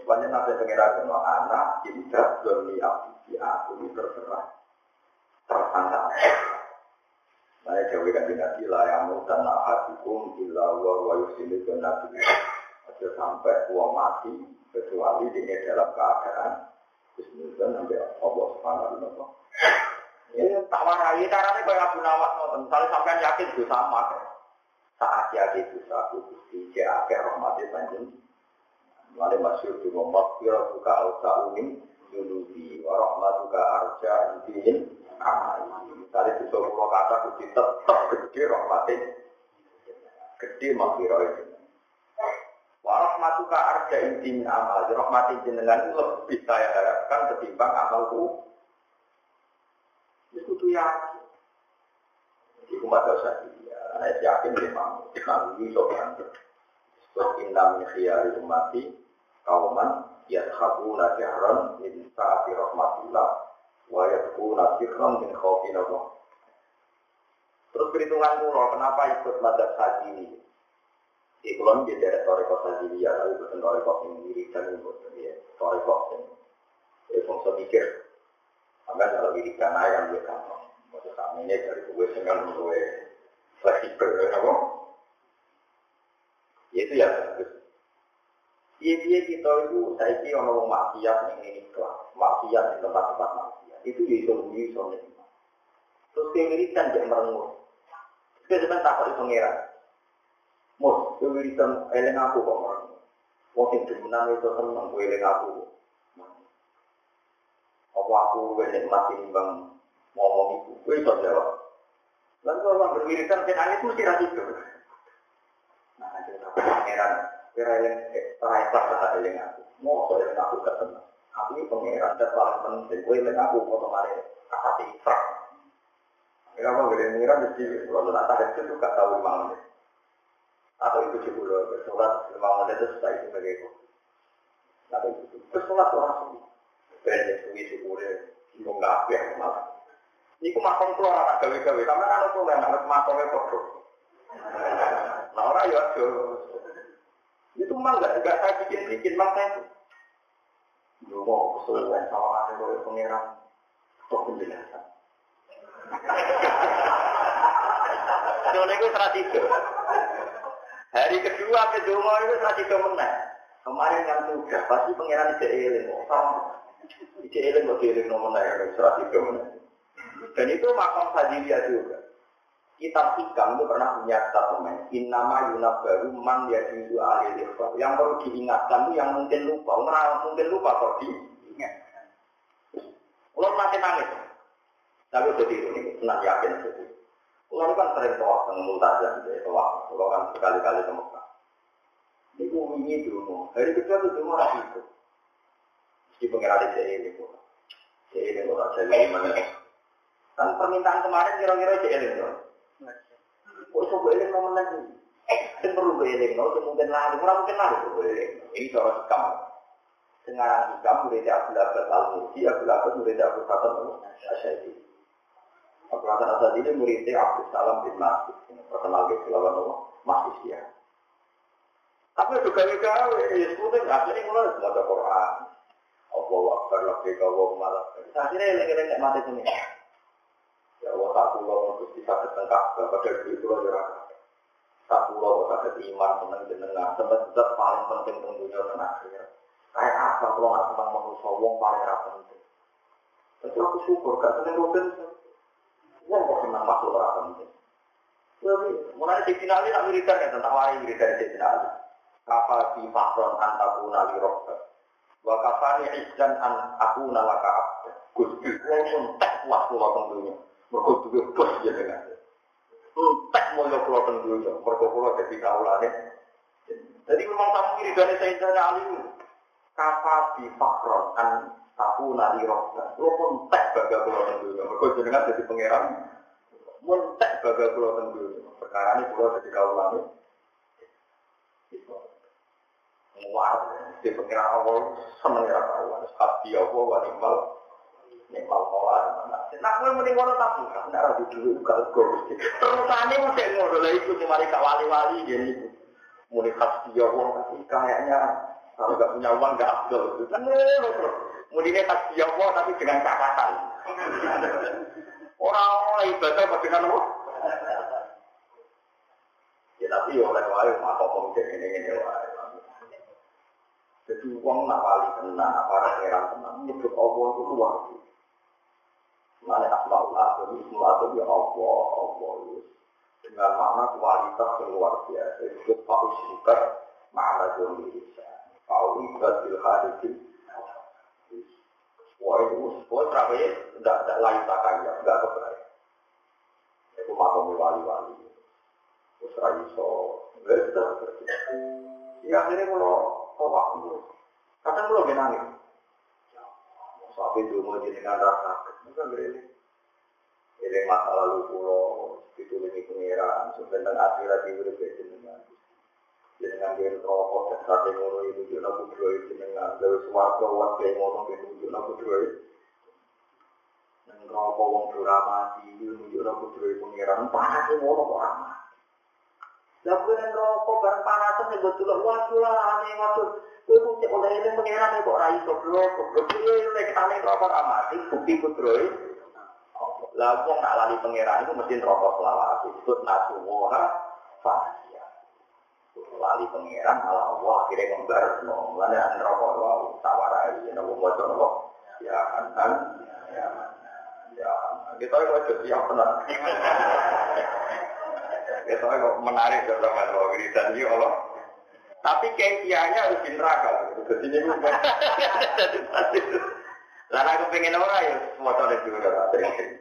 Sepanjang nanti pengiran kenal anak, cinta, demi abdi aku ini terserah, tersangka. Saya jawab dengan nabi layamu dan nafatikum bila wa yusini dan nabi aja sampai uang mati kecuali ini dalam keadaan bismillah sampai Allah SWT ini tak warai caranya kayak Abu Nawas misalnya sampai yakin itu sama saat yakin itu satu dijak rahmati panjang mulai masih di membuat kira buka al-sa'umin yunubi warahmatuka arja intihin amin. Tadi itu semua kata kunci tetap gede rahmatin, gede makfiroh itu. Warahmatuka arja intimin amal. Rahmatin jenengan lebih saya harapkan ketimbang amalku. Itu tuh yakin. Ibu mata saya, saya yakin memang dikalui sopan. Sokinam khiyarul mati kauman yadhabuna jahran min saati rahmatillah. Wajahku nasirkan bin khawfi nabung. Terus perhitungan mula, kenapa ikut madrasah haji ini? Ikulan dia dari torikos haji dia, tapi bukan torikos yang dirikan, bukan dia torikos yang fungsi mikir. Ambil kalau dirikan ayam dia kantor. Maksud kami ini dari gue senang gue fleksibel, nabung. Itu ya. Iya kita itu saya kira orang maksiat ini kelas, maksiat di tempat-tempat maksiat. Itu yaitu soalnya. Terus kewiritan dia merenung. Terus dia takut itu ngira. Mus, kewiritan eleng aku kok merenung. mungkin dimenang itu senang gue dengan aku. Apa aku banyak mati bang ngomong itu, gue itu jawab. Lalu orang berwiritan kenanya itu sih itu. Nah, jadi aku pangeran, kira yang aku, mau soal yang aku gak senang. Aku ini pangeran dan paling penting gue dengan aku otomatis kasih Isra. Mereka mau berdengar mesti kalau tak ada itu gak tahu malam. Atau itu juga bersolat lima menit terus saya itu mereka. Tapi bersolat orang berada di syukur itu nggak apa yang malah. Ini aku makan keluar anak gawe-gawe, karena anak tuh anak makan keluar. Nah orang ya itu mah nggak saya bikin masa itu. Dulu mau kesulitan sama anak gawe pengiran, toh penjelasan. Jadi aku serasi itu. Hari kedua ke Jomo itu masih kemenang. Kemarin kan sudah pasti pengiran tidak eling, tidak eling, tidak eling nomornya yang surat itu menang. Dan itu makam Sajiliah juga. Kitab Hikam itu pernah punya statement. Innama yunab baru man yadidu alilifah. Yang perlu diingatkan itu yang mungkin lupa. Mungkin lupa kalau diingatkan. Ular masih nangis. Tapi jadi ini senang yakin jadi. Kalau kan sering tawaf dengan multazam dari tawaf, kalau kan sekali-kali ke Mekah. Ini bumi itu rumah. Hari kedua itu rumah lagi itu. Di pengenalan ini kok. Ini orang Jawa mana? Kan permintaan kemarin kira-kira JL itu. Kok coba ini mau lagi? Itu perlu beling, kalau mungkin lari, mungkin lari beling. Ini cara sikam. Sekarang sikam boleh diambil al-Mursi, ambil apa boleh diambil kata Asy'ari. Perkataan asal ini muridnya Abdul Salam bin Masih yang terkenal di Sulawesi Tengah, Masih Sia. Tapi juga negara ini sebetulnya asalnya mulai baca Quran, Allah Akbar, Lafika, Allah Malah. Akhirnya lagi-lagi mati sini. Ya Allah satu Allah terus bisa ketengkak, pada itu lah jarak. Satu Allah pada iman menengah, sebetulnya paling penting tentunya terakhir. Kayak asal kalau nggak senang manusia, wong paling penting. Tapi aku syukur, gak senang rutin. Wah, kok senang masuk orang penting. Jadi, mulai Syedina Ali tak wiridannya tentang wari wiridan Syedina Ali. Kafa di mahron antabuna lirokta. Wakafani izan antabuna laka abda. Gusbil, langsung tak puas pulau tentunya. Mereka juga bos dia dengan dia. Tak mulai pulau tentunya. Mereka pulau jadi kaulannya. Jadi memang kamu wiridannya Syedina Ali. Kafa di mahron antabuna. Aku nari rokta, lo pun tak baga pulau tenggulnya. Mereka jenengan jadi pengeram, pun tak baga pulau tenggulnya. Perkara ini pulau jadi kaulani. Muar, si pengeram awal seneng ya kaulani. Abdi awal wanimal, nimal muar. Nak pun mending orang tahu, nak ada dulu kalau kau. Terutama mesti ngono lah itu dimari kak wali-wali jadi. Mending abdi awal tapi kayaknya kalau nggak punya uang nggak abdul. Mudine tak jawa tapi dengan catatan. Orang-orang ibadah bagaimana Allah? Ya tapi oleh wali maka pemimpin ini wali. Jadi uang nak wali tenang, para heran tenang. Nyebut Allah itu luar biasa. Mengenai asma'ullah, jadi semua itu ya Allah, Allah. Dengan makna kualitas yang luar biasa. Itu Pak Syukur, makna Zombi Isa. Pak Ibrahim Hadidin. Wah itu semua terakhir tidak lain takanya, tidak kebenaran. Itu makom wali-wali. Usai so berdar terjadi. Ya akhirnya kalau tolak itu, kadang kalau genangin. Sampai dulu jadi rasa, bukan berani. Ini masa lalu pulau itu lagi pengiran sebentar akhirat itu berbeda dengan. Dengan dia rokok dan saat yang ngomong itu juga aku jual dengan dari suarga waktu yang ngomong itu juga aku jual dan rokok wong duramati itu juga aku jual pengiran panasnya ngomong orang dan aku dengan rokok barang panasnya sebetulnya waduh lah aneh waduh itu oleh ini pengiran itu kok raih rokok berpikir ini aneh rokok amati bukti kudroi lalu aku gak lali pengiran itu mesti rokok selawat itu nasi ngomong panas lali pengeran ala Allah akhirnya ngembar mulanya ngerokok Allah tawarai yang aku mau coba ya kan ya kita mau coba yang benar kita mau menarik dari zaman Allah dan ini Allah Tapi keimpiannya harus di neraka. Jadi ini bukan. Lalu aku pengen orang ya semua orang juga sering-sering.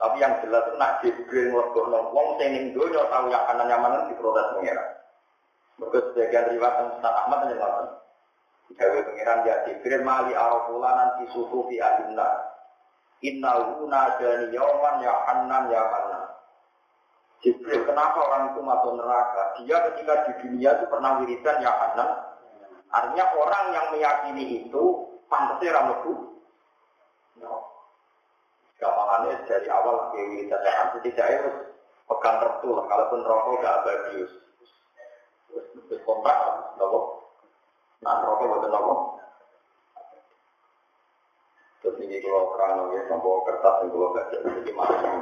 Tapi yang jelas nak Jibril ngobong wong sing ning donya tau ya kanan nyamanan diprotes pengiran. Mergo sebagian riwayat teng Ustaz Ahmad yen ngoten. Dikawuh pengiran ya Jibril mali arafulanan isufu fi adinna. Innahu nadani yawman ya annan ya annan. Jibril kenapa orang itu masuk neraka? Dia ketika di dunia itu pernah wiridan ya annan. Artinya orang yang meyakini itu pantasnya rametu. Gampangnya dari awal kemudian kita lihat jadi saya harus pegang tertul, kalaupun rokok gak abadius, terus kompak harus lawak, nah rokok bukan lawak. Terus ini kalau kerana dia membawa kertas yang bawa kertas jadi macam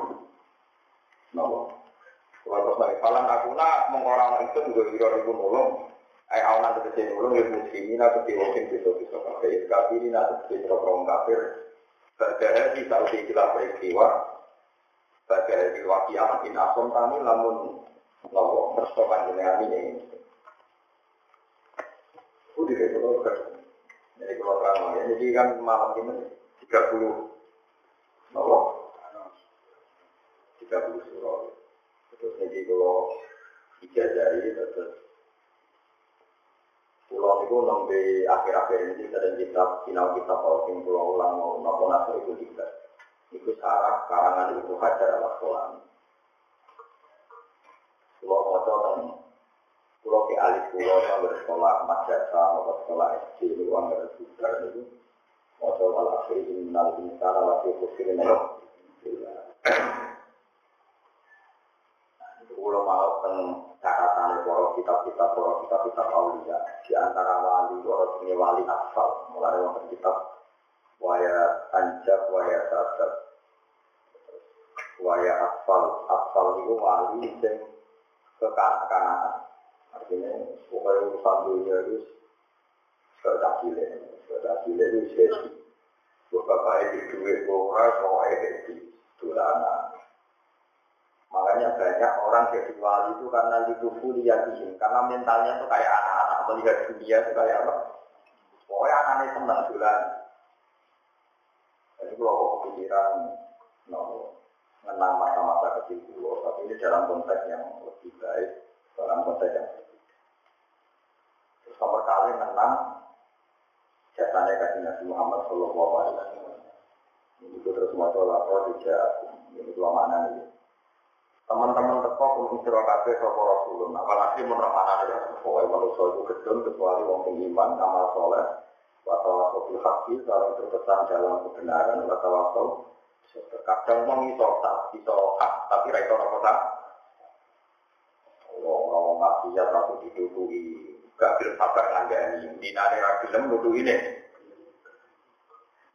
lawak. Kalau terus kalau aku nak mengorang itu juga diriku nolong, ayah anak terkecil nolong dia muslimin atau tiwopin besok kafir kafir ini atau besok orang kafir. Bagaimana kita harus ikhlas peristiwa, bagaimana diwakil makin asam kami, namun lawak persoalan dengan ini. Udah dikeluarkan, jadi keluarkan. Jadi kan malam ini 30 lawak, 30 surau. Terus nanti kalau dijajari terus pulau itu sampai akhir-akhir ini kita dan kita kalau tim pulau ulang maupun asal itu juga itu sarah karangan itu hajar alat kolam pulau macam pulau ke alis pulau yang bersekolah madrasah atau sekolah SD itu anggar juga itu macam alat ini nanti cara waktu kecil itu pulau maut tentang catatan poro kitab-kitab poro kitab-kitab aulia di antara wali poro ini wali asal mulai dari kitab waya anjak waya sadat waya asal asal itu wali yang kekanak-kanakan artinya supaya urusan dunia itu sudah cile itu sesi bapaknya di duit bohra soalnya di tulana. Makanya banyak orang jadi wali itu karena ditubuh lihatnya, karena mentalnya itu kayak anak-anak melihat dunia itu kayak apa? Pokoknya anak-anak senang jualan. Jadi kalau aku pikiran, mengenang masa-masa kecil dulu, tapi ini dalam konteks yang lebih baik, dalam konteks yang lebih baik. Terus nomor kali mengenang, jasanya kasih Nabi Muhammad Sallallahu Alaihi Wasallam. Itu terus macam lapor di jauh, ini dua mana ini? Teman-teman terkokum istirahat kafe sopo Rasulullah. Apalagi menurut anak yang sesuai manusia itu gedung kecuali orang pengiman, amal soleh, watawasau bilhaqi, saling berpesan dalam kebenaran, watawasau. Kadang mengisah hak, tapi rektor apa tak? Orang maksiat aku didudui, gabir sabar nganggani, dinari ragilem nuduh ini.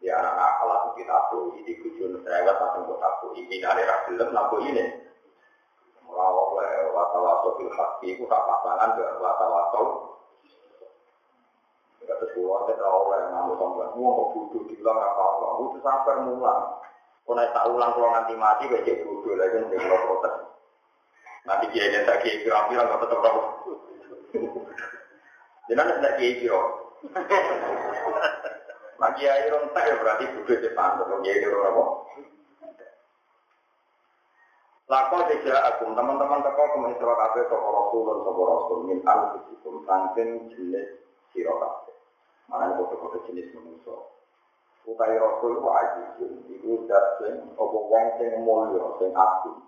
Ya anak-anak kalau mungkin aku, ini kujun serewet, aku dinari ragilem nuduh ini. Kalau lewat tawassul bil haqi itu tak pasangan dengan tawassul. Kata sekolah kita orang yang ngomong sama semua mau bodoh diulang apa-apa. Itu sampai mengulang. Kalau tak ulang kalau nanti mati becek bodoh lagi nanti kalau protes. Nanti dia tak kiai kira-kira nggak tetap tahu. Jadi nanti tidak kiai kira. Lagi airon tak berarti bodoh depan atau kiai kira apa? Lako tidak agung teman-teman teko kementerian kafe toko Rasulun toko Rasul min alfikum tangkin jenis sirokaf. Mana foto-foto jenis manusia. Utai Rasul wajib itu dasing obo wong sing mulio sing agung.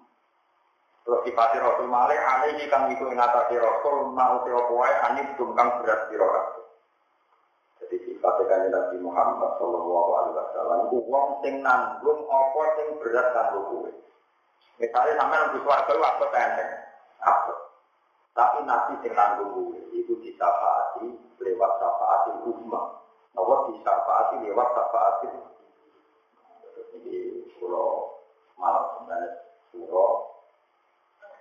Terus dipati Rasul malih alih kang iku ngatasi Rasul mau teropoai anib dumkang berat sirokaf. Jadi dipatikan Nabi Muhammad Sallallahu Alaihi Wasallam wong sing nanggung opo sing berat kanggo kuwe. Misalnya sampai nunggu suarga itu aku tenteng. Tapi nanti yang nanggung itu disafaati lewat safaati umat. Kalau disafaati lewat safaati jadi surah malam sebenarnya surah.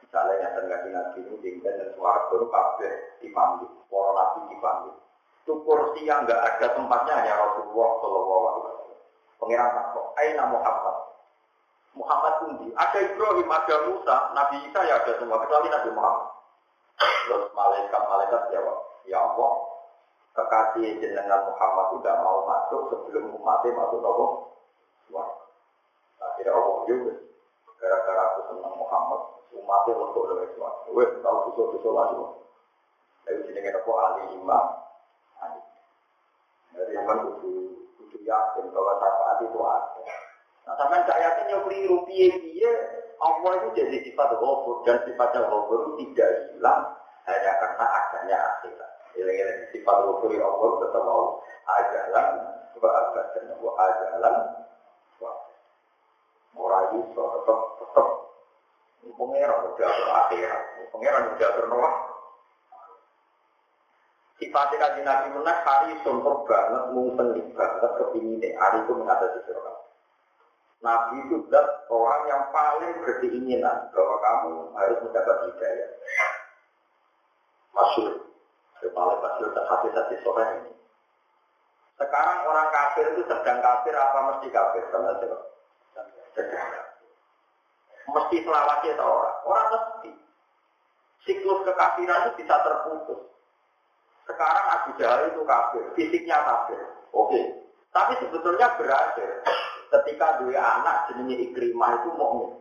Misalnya yang terganti nanti itu dengan suarga itu kabeh dipanggil. Kalau nanti dipanggil itu kursi yang enggak ada tempatnya hanya Rasulullah SAW. Pengiran takut, Aina Muhammad Muhammad Kundi, ada Ibrahim, ada Musa, Nabi Isa ya ada semua kecuali Nabi Muhammad. Terus malaikat-malaikat jawab, ya Allah, kekasih jenengan Muhammad tidak mau masuk sebelum umatnya masuk Allah. Wah, akhirnya Allah juga, gara-gara aku senang Muhammad, umatnya masuk oleh Islam. Weh, tahu susah-susah lagi. Lalu jenengan aku ahli imam. Jadi memang kudu yakin bahwa syafaat itu ada. Nah, sampai tak yakin nyobri rupiah-rupiah, Allah itu jadi sifat ghafur, dan sifatnya ghafur tidak hilang hanya karena adanya akhirat. Ilang-ilang sifat ghafur ya Allah tetap ajaran, dan Allah ajaran. Orang itu tetap pengeran udah berakhirat, pengeran udah bernoah. Sifatnya kaji Nabi Munah, hari itu banget, mungpenlik banget, kepinginnya, hari itu mengatasi surga. Nabi itu adalah orang yang paling berkeinginan bahwa kamu harus mendapat hidayah. Masyur, paling masyur dan hati-hati surga ini. Sekarang orang kafir itu sedang kafir apa mesti kafir? Karena sedang kafir. Mesti selawatnya atau orang? Orang mesti. Siklus kekafiran itu bisa terputus. Sekarang Abu Jahal itu kafir, fisiknya kafir, oke. Tapi sebetulnya berhasil. Ketika dua anak jenisnya Ikrimah itu mukmin.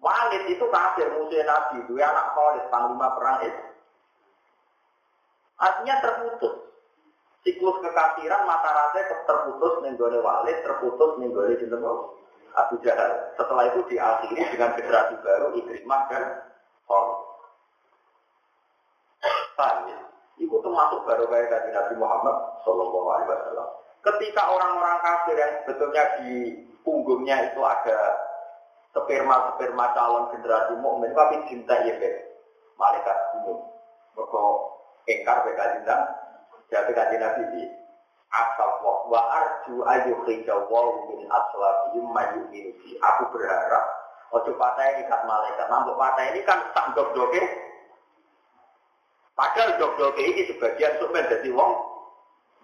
Walid itu kafir, musuh Nabi, dua anak Walid, panglima perang itu. Artinya terputus. Siklus kekafiran mata rantai terputus nenggone Walid, terputus nenggone jeneng Abu Jahal. Setelah itu diakhiri dengan generasi baru Ikrimah dan Walid. Tanya, itu termasuk barokah dari Nabi Muhammad Sallallahu Alaihi Wasallam. Ketika orang-orang kafir yang sebetulnya di punggungnya itu ada sperma-sperma calon generasi mukmin, tapi cinta ibet, malaikat umum, mereka engkar berkaitan, jadi kajian Nabi di asal wa arju ayuh hijawal min aslabiyum mayuminusi. Aku berharap, ojo patah ini kat malaikat, nampuk patah ini kan tanggap doke. Padahal dok-dok ini sebagian sukmen jadi wong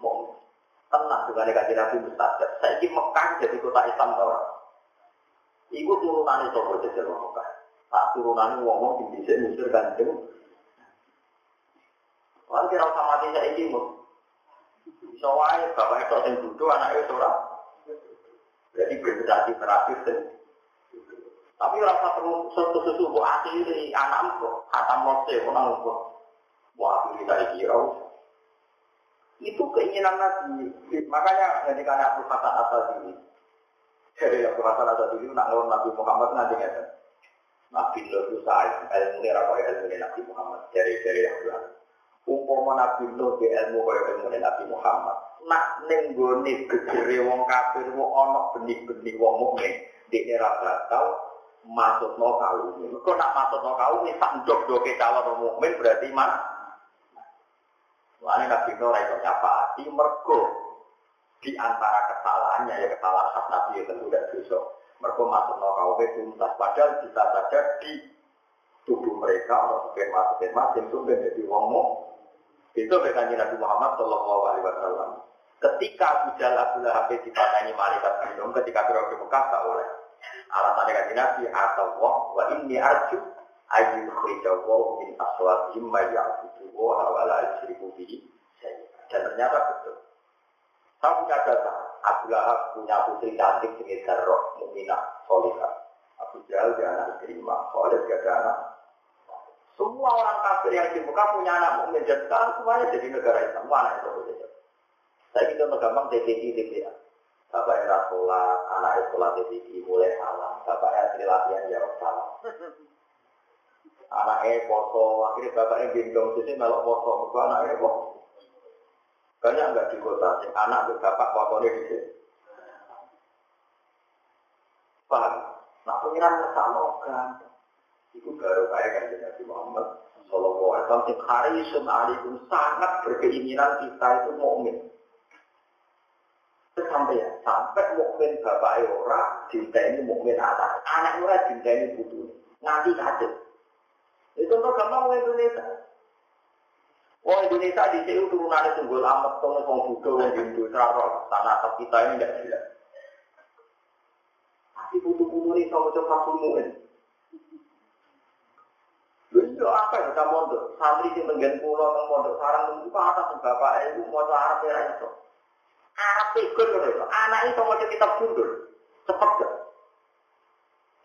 mong tenang juga nek Nabi Mustajab. Saiki Mekah jadi kota Islam ta ora. Iku turunane sapa jejel Mekah. Sak turunane wong-wong sing dhisik musir kanjeng. Wong kira sama desa iki mung. Iso wae bapak tok sing dudu anake ora. Jadi prestasi terapis ten. Tapi rasa perlu sesuatu ati iki anak kok kata mose ora kok. Waktu kita dikirau itu keinginan Nabi. Makanya ketika aku kata asal ini, jadi aku kata asal ini nak lawan Nabi Muhammad nanti kan? Nabi Nuh saya ilmu ni rakyat ilmu ni Nabi Muhammad dari yang lain. Umpama Nabi Nuh dia ilmu rakyat ilmu ni Nabi Muhammad. Nak nenggoni keciri wong kafir wong onok benih wong mukmin di era Barat. Masuk no kaum. Kau nak masuk no kaum ni sanjok doke calon mukmin berarti mana? Lain Nabi Nuh itu nyapa di mergo di antara kesalahannya ya kesalahan khas Nabi itu sudah dosa. Mergo masuk no kaum tuntas padahal kita saja di tubuh mereka orang sperma itu menjadi wong. Itu berkata Nabi Muhammad Shallallahu Alaihi Wasallam. Ketika Abdullah habis dipandangi malaikat minum ketika berada berkata oleh alasannya kata Nabi atau wa inni arju ayu khrijawo min aswabihim mayya'buduwo hawala ajribu bihi. Dan ternyata betul. Saya punya data. Abdullah punya putri cantik jenis Zarrah, Muminah, Solihah. Abu Jahal dia anak Ikrimah, Khalid dia ada anak. Semua orang kafir yang dibuka punya anak mukmin dan sekarang semuanya jadi negara Islam. Mana itu saja. Saya itu menggambar DPI. Bapak era sholat, anak sholat DPI mulai salah. Bapak era latihan jawab salah. Anaknya poso, akhirnya bapaknya gendong sini melok poso, itu anaknya poso. Banyak enggak di kota, anak bapak posonya di sini. Paham? Nah pengiran kesalahan, itu baru kaya kan Nabi Muhammad Sallallahu Alaihi Wasallam. Sing Harun Alikum sangat berkeinginan kita itu mukmin. Sampai mukmin bapaknya orang, cintai mukmin atas, anak orang cintai butuh, nanti kacau. Itu untuk gampang orang Indonesia. Orang Indonesia di CU turunannya tunggul amat, orang Buddha, orang Hindu, Sarah, tanah atas kita ini tidak gila. Tapi butuh-butuh ini sama-sama semuanya. Lalu itu apa kita mondok? Santri yang menggen pulau teng mondok sarang itu apa teng bapak ibu mau cara kira itu. Arab ikut itu, anak itu mau kita mundur cepet gak?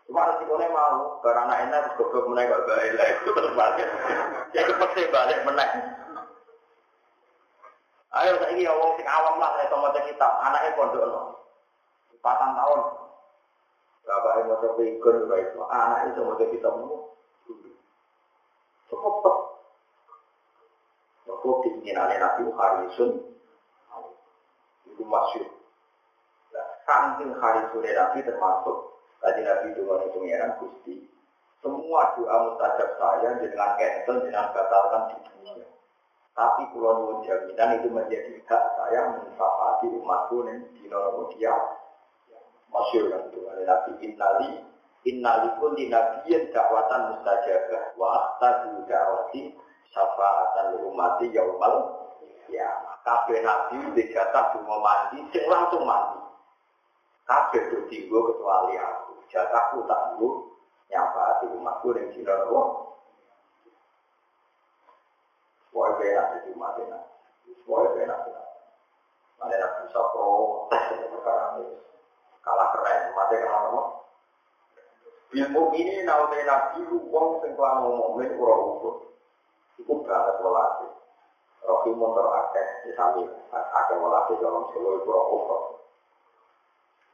Cuma nanti boleh mau, karena anak ini harus goblok menaik gak baik lah itu terbalik. Ya cepet sih balik menaik. Ayo saya ini awang sing awam lah saya mau kita anaknya mondok loh, 4 tahun. Bapak ibu mau ikut itu, anak itu mau kita mundur. Cukup. Cukup diinginkan Nabi Harisun. Itu masyur. Nah, saking Harisun Nabi termasuk. Tadi Nabi doa pengiran Gusti. Semua doa mustajab saya dengan cancel, dengan batalkan di dunia. Tapi kula nuwun jaminan itu menjadi hak saya menghafati umatku ning dina kiamat. Masyur kan doa Nabi Innali. Innalikun dinabiyin dakwatan mustajabah wa akhtabu da'wati syafa'atan umati yaumal ya kabeh nabi dijatah dungo mandi sing langsung mandi kabeh ditinggo kecuali aku jatahku tangguh nyafaati umatku ning dina roh wae benak iki madena wae benak padahal bisa protes perkara iki kalah keren mate karo ilmu ini naudai nabi uang sengkang ngomongin urut-urut itu banget melatih rohi motor akeh disambil akeh melatih dalam seluruh urut-urut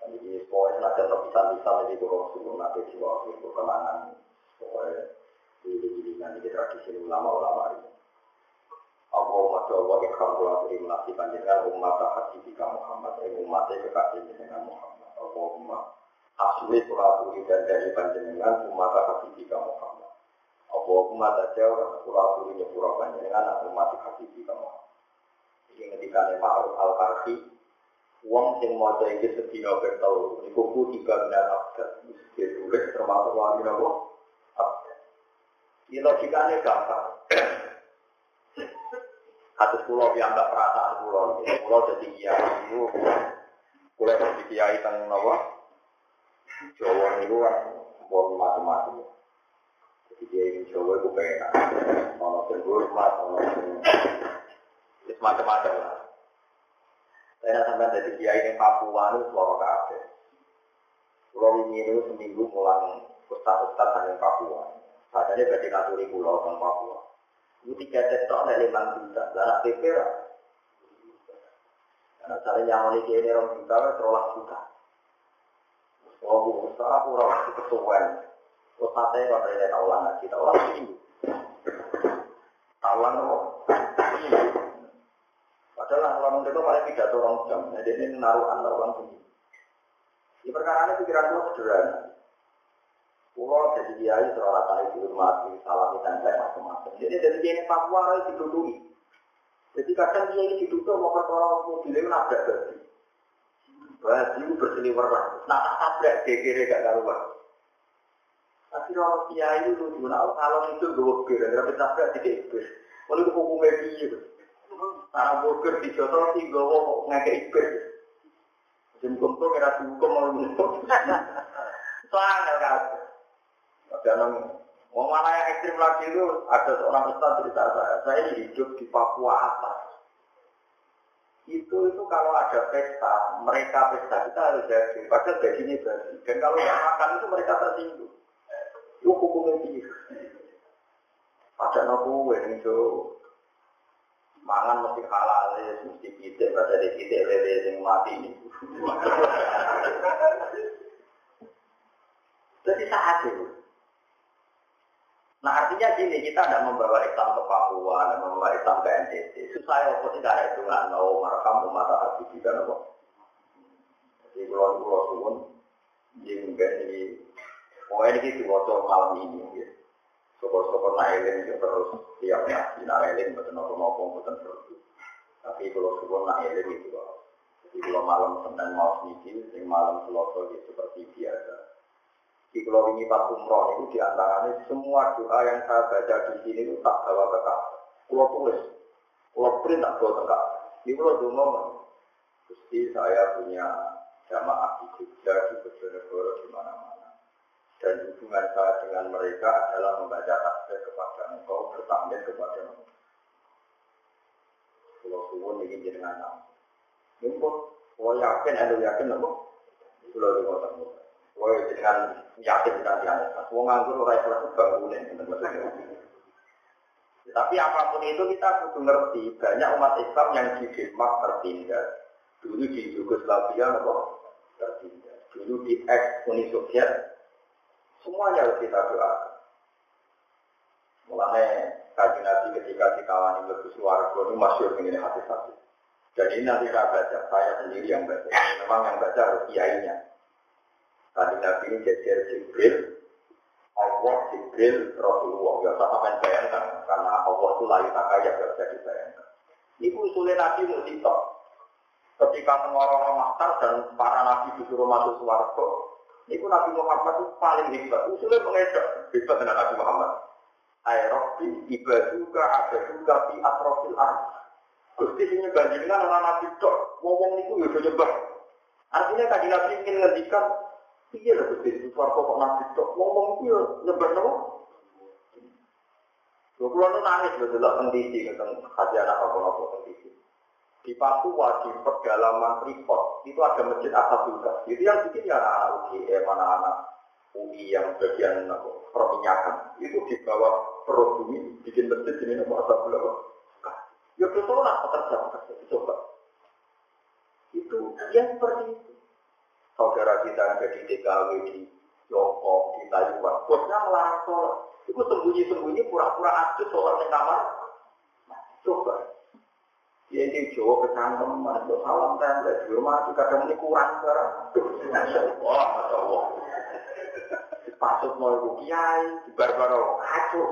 jadi semuanya ada terpisah-pisah jadi urut-urut nanti dibawa ke kelangan semuanya dilihat di tradisi ulama-ulama ini Allahumma jawa ikhamdulillah melatih panjenengan umat rahati bika Muhammad umatnya kekasih dengan Muhammad Allahumma Asli suratu dan dari panjenengan umata hafidika Muhammad. Apa umata jauh suratu ini surah panjenengan atau umata hafidika Muhammad. Ini ketika Ma'ruf Al-Karhi uang yang mau jadi sedina bertelur dikumpul 3 abad ditulis termasuk wali nabo abad. Ini logikanya gampang. Atas pulau yang tak perasaan pulau jadi kiai itu pulau jadi kiai tentang nabo. Jawa itu kan buat macam-macam. Jadi dia ini Jawa itu pengen ono tergurus, ono macam-macam lah. Saya sampai dari dia ini Papua itu suara kafe. Pulau ini itu seminggu pulang ustad-ustad dari Papua. Padahal dia dari Naturi Pulau dan Papua. Itu 3 tetok dari 5 juta. Darah pikir. Karena cara yang ini dia orang juta, terolah juta. Kalau besar aku rasa kesuwen. Ustadz saya pada lihat ulang lagi, ulang ini, ulang loh. Padahal ulang itu paling tidak orang jam. Jadi ini naruh antar ulang ini. Di perkara ini pikiran gua sederhana. Pulau jadi dia itu terlatih di rumah, di salam dan lain macam-macam. Jadi dari dia ini Papua itu dituduhi. Jadi kadang dia ini dituduh mau orang mobilnya nabrak berarti. Wah, dulu berseliweran. Nah, tak tabrak kekiri gak karuan. Tapi kalau kiai itu guna kalau itu dua kiri, tapi tabrak tidak ikut. Kalau itu hukumnya biru, tanah burger di jotol sih gowo ngekik ikut. Jemput tuh kira dihukum mau jemput. Soalnya kan, ada nong. Mau mana yang ekstrim lagi itu ada seorang ustaz cerita saya hidup di Papua atas. Itu kalau ada pesta, mereka pesta kita harus hadir. Padahal gajinya berarti. Dan kalau nggak makan itu mereka tersinggung. Itu hukumnya dia. Padahal aku ini jauh. Mangan mesti halal, mesti kita pada di kita lele yang mati ini. Jadi saat itu. Nah artinya gini, kita tidak membawa Islam ke Papua, tidak membawa Islam ke NTT. Susah ya, pasti tidak ada hitungan. Kalau mereka memata hati kita, apa? Jadi pulau-pulau suun, dia mungkin ini, pokoknya ini dikocok malam ini. Sokor-sokor nailing terus, tiap nasi nailing, betul-betul terus. Tapi pulau suun nailing itu, jadi pulau malam Senin mau sedikit, malam Selasa gitu seperti biasa. Di kalau ingin pas umroh itu diantaranya semua doa yang saya baca di sini itu tak bawa ke kafe. Kalau tulis, kalau print tak bawa ke kafe. Di pulau Dumong, pasti saya punya jamaah di Jogja, di Bojonegoro, di mana-mana. dan hubungan saya dengan mereka adalah membaca tasbih kepada engkau, bertakbir kepada engkau. Kalau suwun ingin jenengan tahu, engkau, kau yakin, anda yakin engkau, sudah dikatakan engkau. Kau jenengan yakin tidak dianggap, kau nganggur orang itu bangunin. Tapi apapun itu kita perlu ngerti banyak umat Islam yang di Denmark tertindas, dulu di Yugoslavia engkau tertindas, dulu di ex-Uni Soviet. Semuanya harus kita doakan. Mulanya kaji nanti ketika dikawani lebih suara itu masyur mengenai hati-hati. Jadi ini nanti saya baca, saya sendiri yang baca. Memang yang baca harus kiainya. Kaji nanti ini jajar Jibril, Allah Jibril Rasulullah. Ya saya akan bayangkan, karena Allah itu layu tak kaya, tidak bisa dibayangkan. Ini usulnya Nabi Muzitok. Ketika orang-orang maktar dan para Nabi disuruh masuk suara itu, iku Nabi Muhammad itu paling hebat. Usulnya mengedok, hebat dengan Nabi Muhammad. Aerobi, ibaduka, abaduka, fi atrofil arz. Gusti ini bandingkan orang Nabi Dok. Ngomong itu ya banyak. Artinya tadi Nabi ingin ngertikan, iya lah Gusti, suara kok Nabi Dok. Ngomong itu ya nyebar-nyebar. Dua puluh itu nangis, betul-betul kondisi. Kasih anak apa-apa kondisi. Di Papua, di pedalaman Freeport, itu ada masjid Ashabul Kahfi. Itu yang bikin ya anak-anak UGM, anak-anak UI yang bagian perminyakan. Itu di bawah perut bumi, bikin masjid ini nama Ashabul Kahfi. Ya betul lah pekerja-pekerja, coba. Itu ya seperti itu. Saudara kita yang ada di TKW, di Yongkong, di Taiwan, bosnya melarang sholat. Itu sembunyi-sembunyi, pura-pura asyik sholat di kamar. Coba. Ya ini Jawa kecantem, ada salam tembak di rumah itu kadang ini kurang barang. Wah, Masya Allah. Pasut mau ibu kiai, barbar-barbar kacau.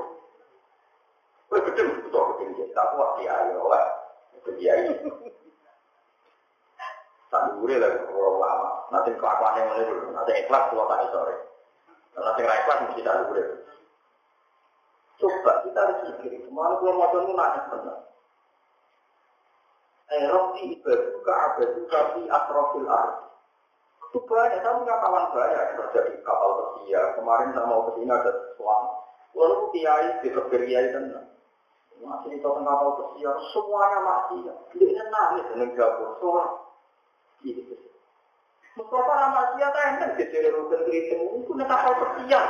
Wah, betul-betul kiai, tak kuat kiai oleh kiai. Tak diuri lagi orang lama, nanti kelakuan yang menurut, nanti ikhlas keluar tadi sore. Nanti ikhlas mesti tak diuri. Coba kita harus pikir, kemana keluar motormu nangis benar. Aerobi ibaduka abaduka fi atrofil ardi. Itu banyak, saya punya kawan banyak yang kerja di kapal Persia. Kemarin saya mau kesini ada sesuatu. Lalu kiai, diperkir kiai tenang. Masih di kapal Persia, semuanya masih. Dia nangis, dengan jabur, sholat. Gitu. Mustafa Ramadiyah, saya kan jadi rugen keriting. Itu di kapal Persia.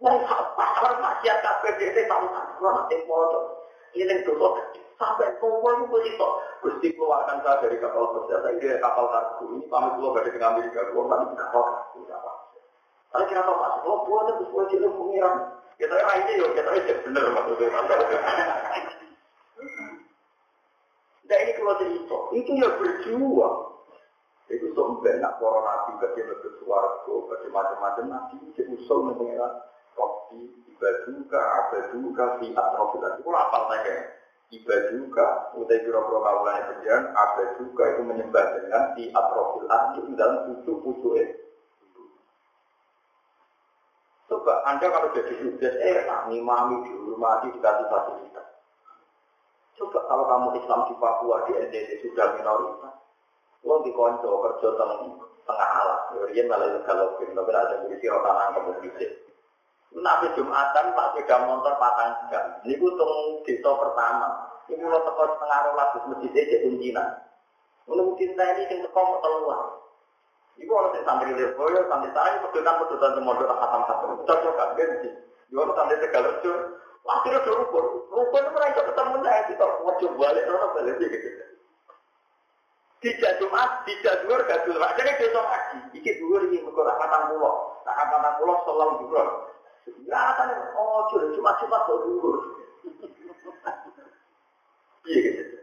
Wah, pasal maksiat KBDT, tahun-tahun, tempoh. Ini yang dosa kecil. Sampai keluar itu itu Gusti keluarkan saya dari kapal berjasa ini kapal kargo ini kami keluar dari Amerika keluar dari kapal kargo tapi kita tahu masuk lo buat itu sebuah jenis pengiran kita ini ya kita ini bener maksudnya dan ini keluar dari itu ya berjuang itu sampai nak korona bagaimana bersuarga bagaimana macam-macam nanti itu usul pengiran kopi ibaduka abaduka fiat rofilat itu apa saya ibaduka, utai biro-biro kaulannya kerjaan, abaduka itu menyembah dengan di atrofil ardi dalam pucuk-pucuk itu. Coba, anda kalau jadi sukses, mami-mami dihormati, dikasih fasilitas. Coba kalau kamu Islam di Papua, di NTT sudah minoritas, lo dikonco kerja tengah alas, dia malah legal-legal, tapi ada polisi rotangan ke polisi. Nabi Jumatan Pak Beda Montor patang jam. Ini teng desa pertama. Ini mulai teko setengah rolas di masjid di Uncinan. Menunggu cinta ini yang teko mau keluar. Ibu harus sambil leboyo, sambil tarik pedutan-pedutan semoga khatam-khatam. Cocokkan ganti. Ibu sambil segala cur. Akhirnya berubur. Rukun itu mereka ketemu saya. Kita wajib balik, orang balik. Tidak Jumat, tidak Duhur, tidak Duhur. Jadi besok lagi. Ini Duhur ini berkurang khatam pulau. Tak khatam pulau selalu Duhur. Ya, kan, oh, cuma berundur. Iya, gitu.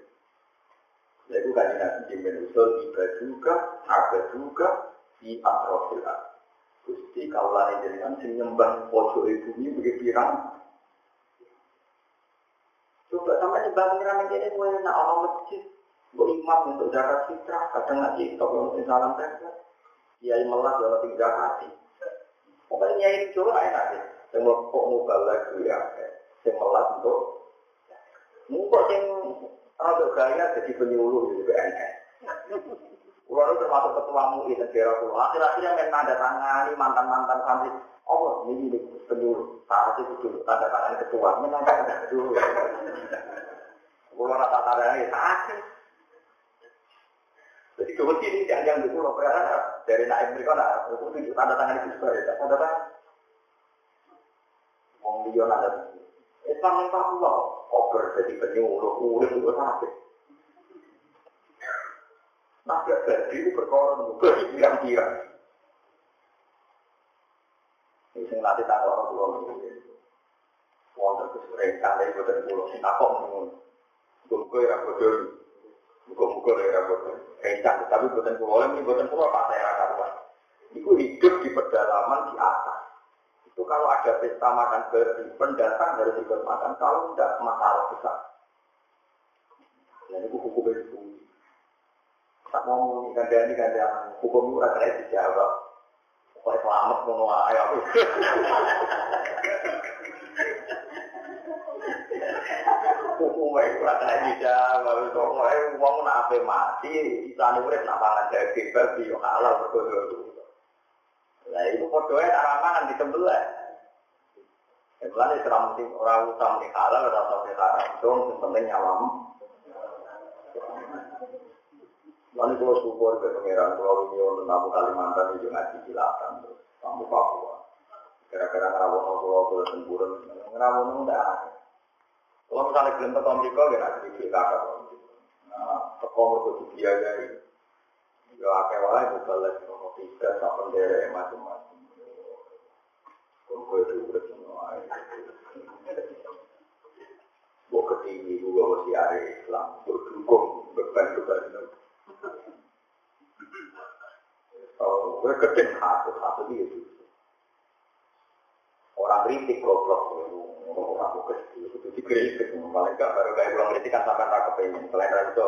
Nah, itu kan nanti menusul ibaduka, abaduka, di atrofilah. Gusti, kaulah ini dengan menyembah pojok bumi begitu pirang. Coba sama nyembah pirang ini, gue enak orang masjid. Gue imam untuk zakat fitrah, kadang ngaji, kalau ngomongin salam teknik. Kiai melas dalam tiga hati. Pokoknya nyairin coba enak deh. Yang melokok muka lagu ya, yang melat untuk mungkok yang rada gaya jadi penyuluh di BNS. Keluar itu termasuk ketua MUI dan daerah pulau. Akhir-akhirnya main tanda tangan, mantan-mantan santri. Allah ini penyuruh saat itu tanda tangan ketua menangkap dulu. Kalau rata tanda tangan sakit. Jadi kemudian ini jangan dulu loh dari naib mereka nak tunjuk tanda tangan itu sebagai tanda tangan. Wong dia nak ada. Islam entah Allah over jadi penyuruh urut urut sakit. Nah jadi perkara itu berkira-kira. Sing lati tak ora kula ngene. Wong terus rekane iku ten kula sing takok ngono. Muga-muga ora bodho. Muga-muga ora bodho. Rencang tapi boten kula iki boten kula pasera karuan. Iku hidup di pedalaman di atas. Itu kalau ada pesta makan bareng pendatang harus ikut makan kalau tidak masalah besar. Jadi hukum itu. Tak mau ngandani kandang hukum ora kena dijawab. Kau selamat menua ayam. Kau kurang aja, baru kau uang nak apa mati, istana urip nak pangan jadi berbi, halal berdoa. Nah itu berdoa tanaman di sebelah. Sebelah itu ramai orang utang di halal, orang utang di haram, dong sebelah nyawam. Lalu kalau syukur ke pengeran kalau ini untuk tamu Kalimantan itu ngaji silakan tamu Papua. Kira-kira ngerawono kalau boleh semburan, ngerawono tidak ada. Kalau misalnya belum terkomplik kalau ngaji silakan. Terkomplik itu biayai. Ya akhirnya bukan lagi notifikasi sampai dari macam-macam. Kalau itu udah semua. Bukan ini juga masih ada Islam berdukung berbantu-bantu. Oh, gue keting satu dia tu. Orang kritik goblok tu, orang bukan itu dikritik. Paling tak baru kayak ulang kritik kan sampai tak kepengen. Selain dari itu,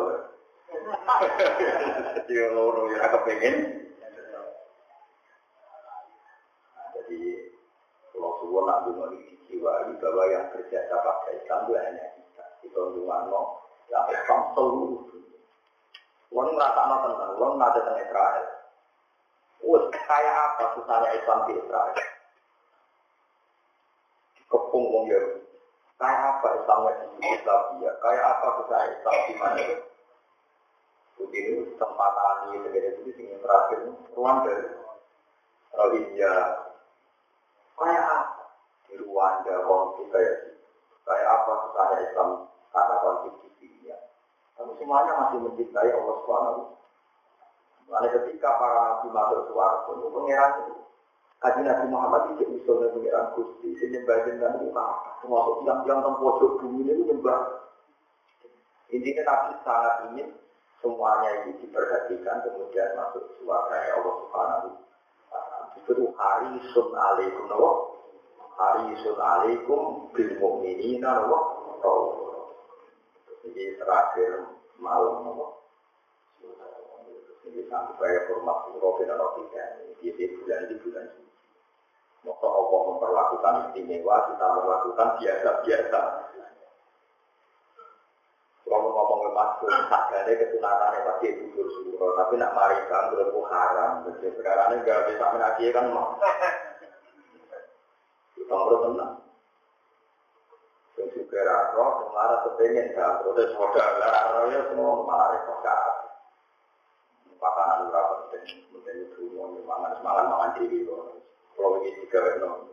dia orang yang tak kepengen. Jadi kalau semua nak dimiliki jiwa di bawah yang kerja dapat kaitan dia hanya kita. Kita cuma no, yang samsul. Orang rata no tentang orang ada tentang Israel. Wah, kaya apa susahnya Islam di Israel? Kepung wong ya. Kaya apa Islamnya di Yugoslavia? Kaya apa susahnya Islam di mana? Begini tempat tani segala itu sini terakhir Rwanda, Rohingya. Kaya apa di Rwanda konflik kaya? Kaya apa susahnya Islam karena konflik di Syria? Tapi semuanya masih mencintai Allah Subhanahu. Karena ketika para nabi masuk suara pun pengeran kaji Nabi Muhammad itu usulnya pengeran Gusti menyembah jenazah muka termasuk yang tempojok bumi ini menyembah intinya Nabi sangat ingin semuanya itu diperhatikan kemudian masuk suara ya Allah Subhanahu itu harisun alaikum harisun alaikum bil mu'minina jadi terakhir malam jadi sampai format Europe dan Amerika ini di bulan ini. Maka Allah memperlakukan istimewa, kita melakukan biasa-biasa. Kalau ngomong lepas pun ada ketunatannya pasti bujur suruh, tapi nak marikan berlaku haram. Jadi sekarang ini nggak bisa menagih kan mak. Kita perlu tenang. Jadi kira roh kemarin kepengen kan, terus modal laranya semua kemarin pakai. Makanan berapa penting, penting itu mau makan semalam makan diri loh. Kalau ini tiga orang,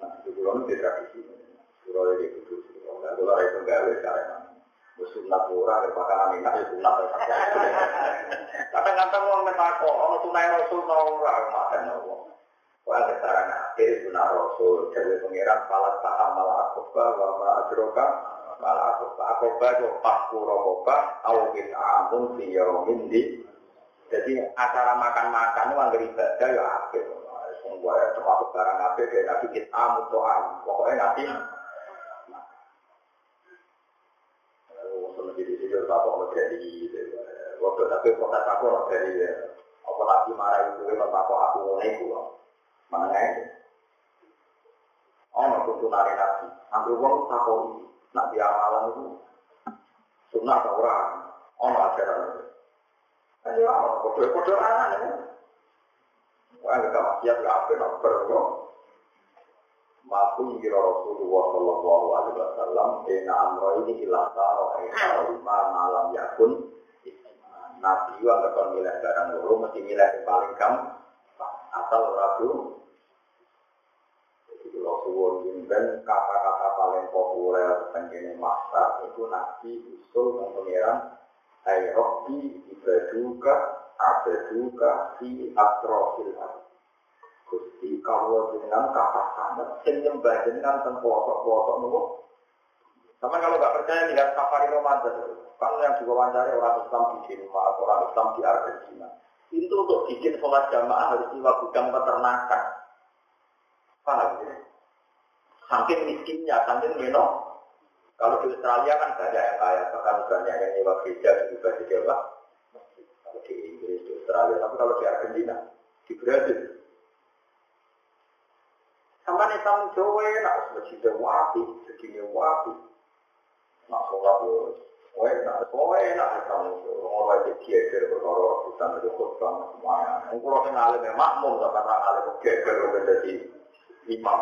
nah itu bulan itu tradisi. Surau jadi khusus. Kalau ada orang yang gawe caranya, bersunat murah berpakaian enak itu sunat berpakaian. Kadang-kadang orang mengaku orang sunai rasul orang makan orang. Kalau sekarang akhir sunat rasul jadi pengiran palat paham malakoba, wama adroka. Malah aku baca pakurobah, awin amun siyaromin di. Jadi acara makan-makan uang beribadah ya ape. Semua termasuk barang ape, dia nak bikin amun toan. Pokoknya nanti. Kalau menjadi sejauh apa menjadi. Waktu tapi kota aku dari apa lagi marah itu memang aku mengaku. Mengenai. Oh, nak tunari nanti. Ambil uang aku. Nak diamalan itu sunnah orang orang ajaran. Ayo, bodoh-bodoh anak. Maka kita maksiat tidak apa-apa. Maafun kira Rasulullah sallallahu alaihi wasallam ena amro ini ilah taro ayah rumah malam yakun nabi yang akan milih barang dulu mesti milih yang paling gampang asal rabu itu Rasulullah dan kata-kata paling populer tentang jenis maksa itu nabi usul dan pengeran ayrobi ibaduka si atrofil Gusti kalau dengan kapal sangat penyembah dengan tempelosok-pelosok nunggu. Sama kalau nggak percaya lihat safari Ramadan, kalau yang diwawancari orang Islam di Jerman, orang Islam di Argentina, itu untuk bikin sholat jamaah harus jiwa gudang peternakan. Paham ya? Saking miskinnya, saking menor. Kalau di Australia kan banyak yang kaya, bahkan banyak yang nyewa gereja juga di Jawa. Kalau di Inggris, di Australia, tapi kalau di Argentina, di Brazil. Sama nih tamu Jawa enak, bercinta wapi, segini wapi. Nak sholat loh, oh enak tamu Jawa. Orang itu geger berkorok, bukan itu khutbah semuanya. Kalau yang alim yang makmum, karena alim geger menjadi imam.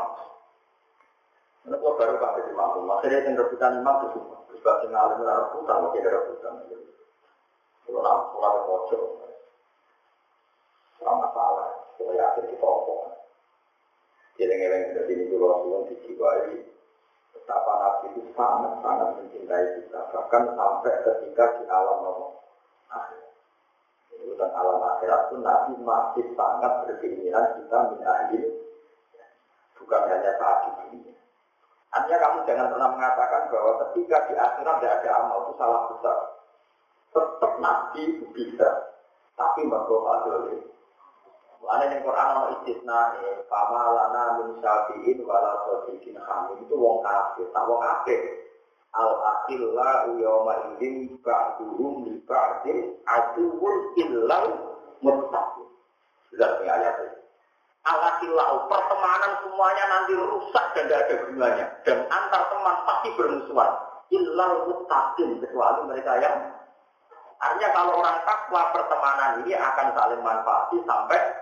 Karena kalau baru pakai jadi makmum, maksudnya yang rebutan imam itu semua. Sebab yang alim yang rebutan, makin rebutan. Kalau nak sholat yang pojok, sama salah. Kalau yakin kita omongan. Jeleng-jeleng dari ini Rasulullah dijiwai betapa Nabi itu sangat-sangat mencintai kita bahkan sampai ketika di alam akhirat itu dan alam akhirat itu Nabi masih sangat berkeinginan kita menahil bukan hanya saat ini hanya kamu jangan pernah mengatakan bahwa ketika di akhirat tidak ada amal itu salah besar tetap Nabi bisa tapi berdoa dulu Anak yang Quran orang istisna, pamalana min syafiin wala sodikin hamil itu wong kafir, tak wong kafir. Al-akhillah uyawma ilim ba'duhum li ba'din aduhul illau mutafir. Sudah ayat ini. Al-akhillah pertemanan semuanya nanti rusak dan tidak ada gunanya dan antar teman pasti bermusuhan. Illau mutafir kecuali mereka yang artinya kalau orang takwa pertemanan ini akan saling manfaati sampai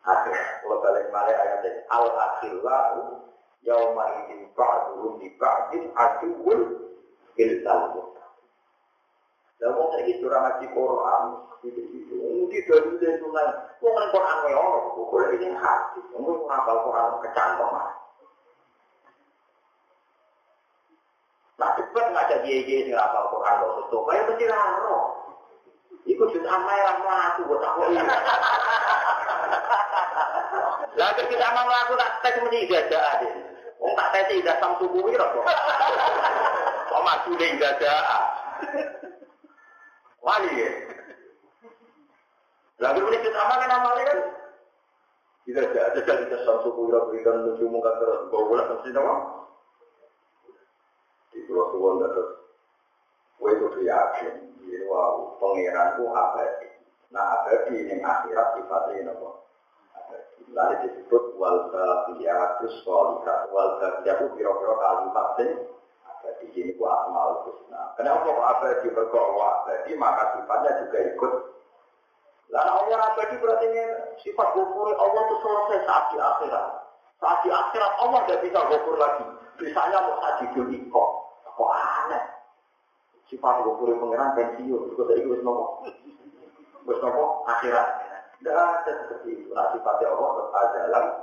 akhirnya, kalau balik-balik ayat ini Al-akhillahu yawma'idin ba'durum diba'din adu'un iltalmu dan orang ini sudah ngaji Qur'an gitu-gitu, mungkin dari sungai orang Qur'an ngeyong, orang ini hati mungkin ngapal Qur'an kecantong nah cepat ngajak dia-dia yang ngapal Qur'an supaya mesti raro itu jut amai rahmatu buat aku ini lagi kita amal laku tak tes muni ibadah deh. Wong tak tes ibadah sang subuhi lho kok. Kok maju ning ibadah. Wali ya. Lagi muni kita amal kan amale kan. Kita ada jadi sang subuhi lho berikan menuju muka terus bola mesti nama. Di pulau Suwon terus. Wei itu yakin, dia wau pangeranku abadi. Nah abadi ning akhirat sifatnya napa? Lalu disebut wal-baqiyatus sholihat wal-baqiyatu biro-biro kalimat ini ada di sini ku asmaul husna kenapa kok abadi berkokwa abadi maka sifatnya juga ikut lalu Allah abadi berarti sifat gopur Allah itu selesai saat di akhirat Allah tidak bisa gopur lagi misalnya muhajidul ikho kok aneh sifat gopur pengeran pensiun itu saya ikut berkokwa akhirat tidak ada seperti itu. Nah, sifatnya Allah tetap dalam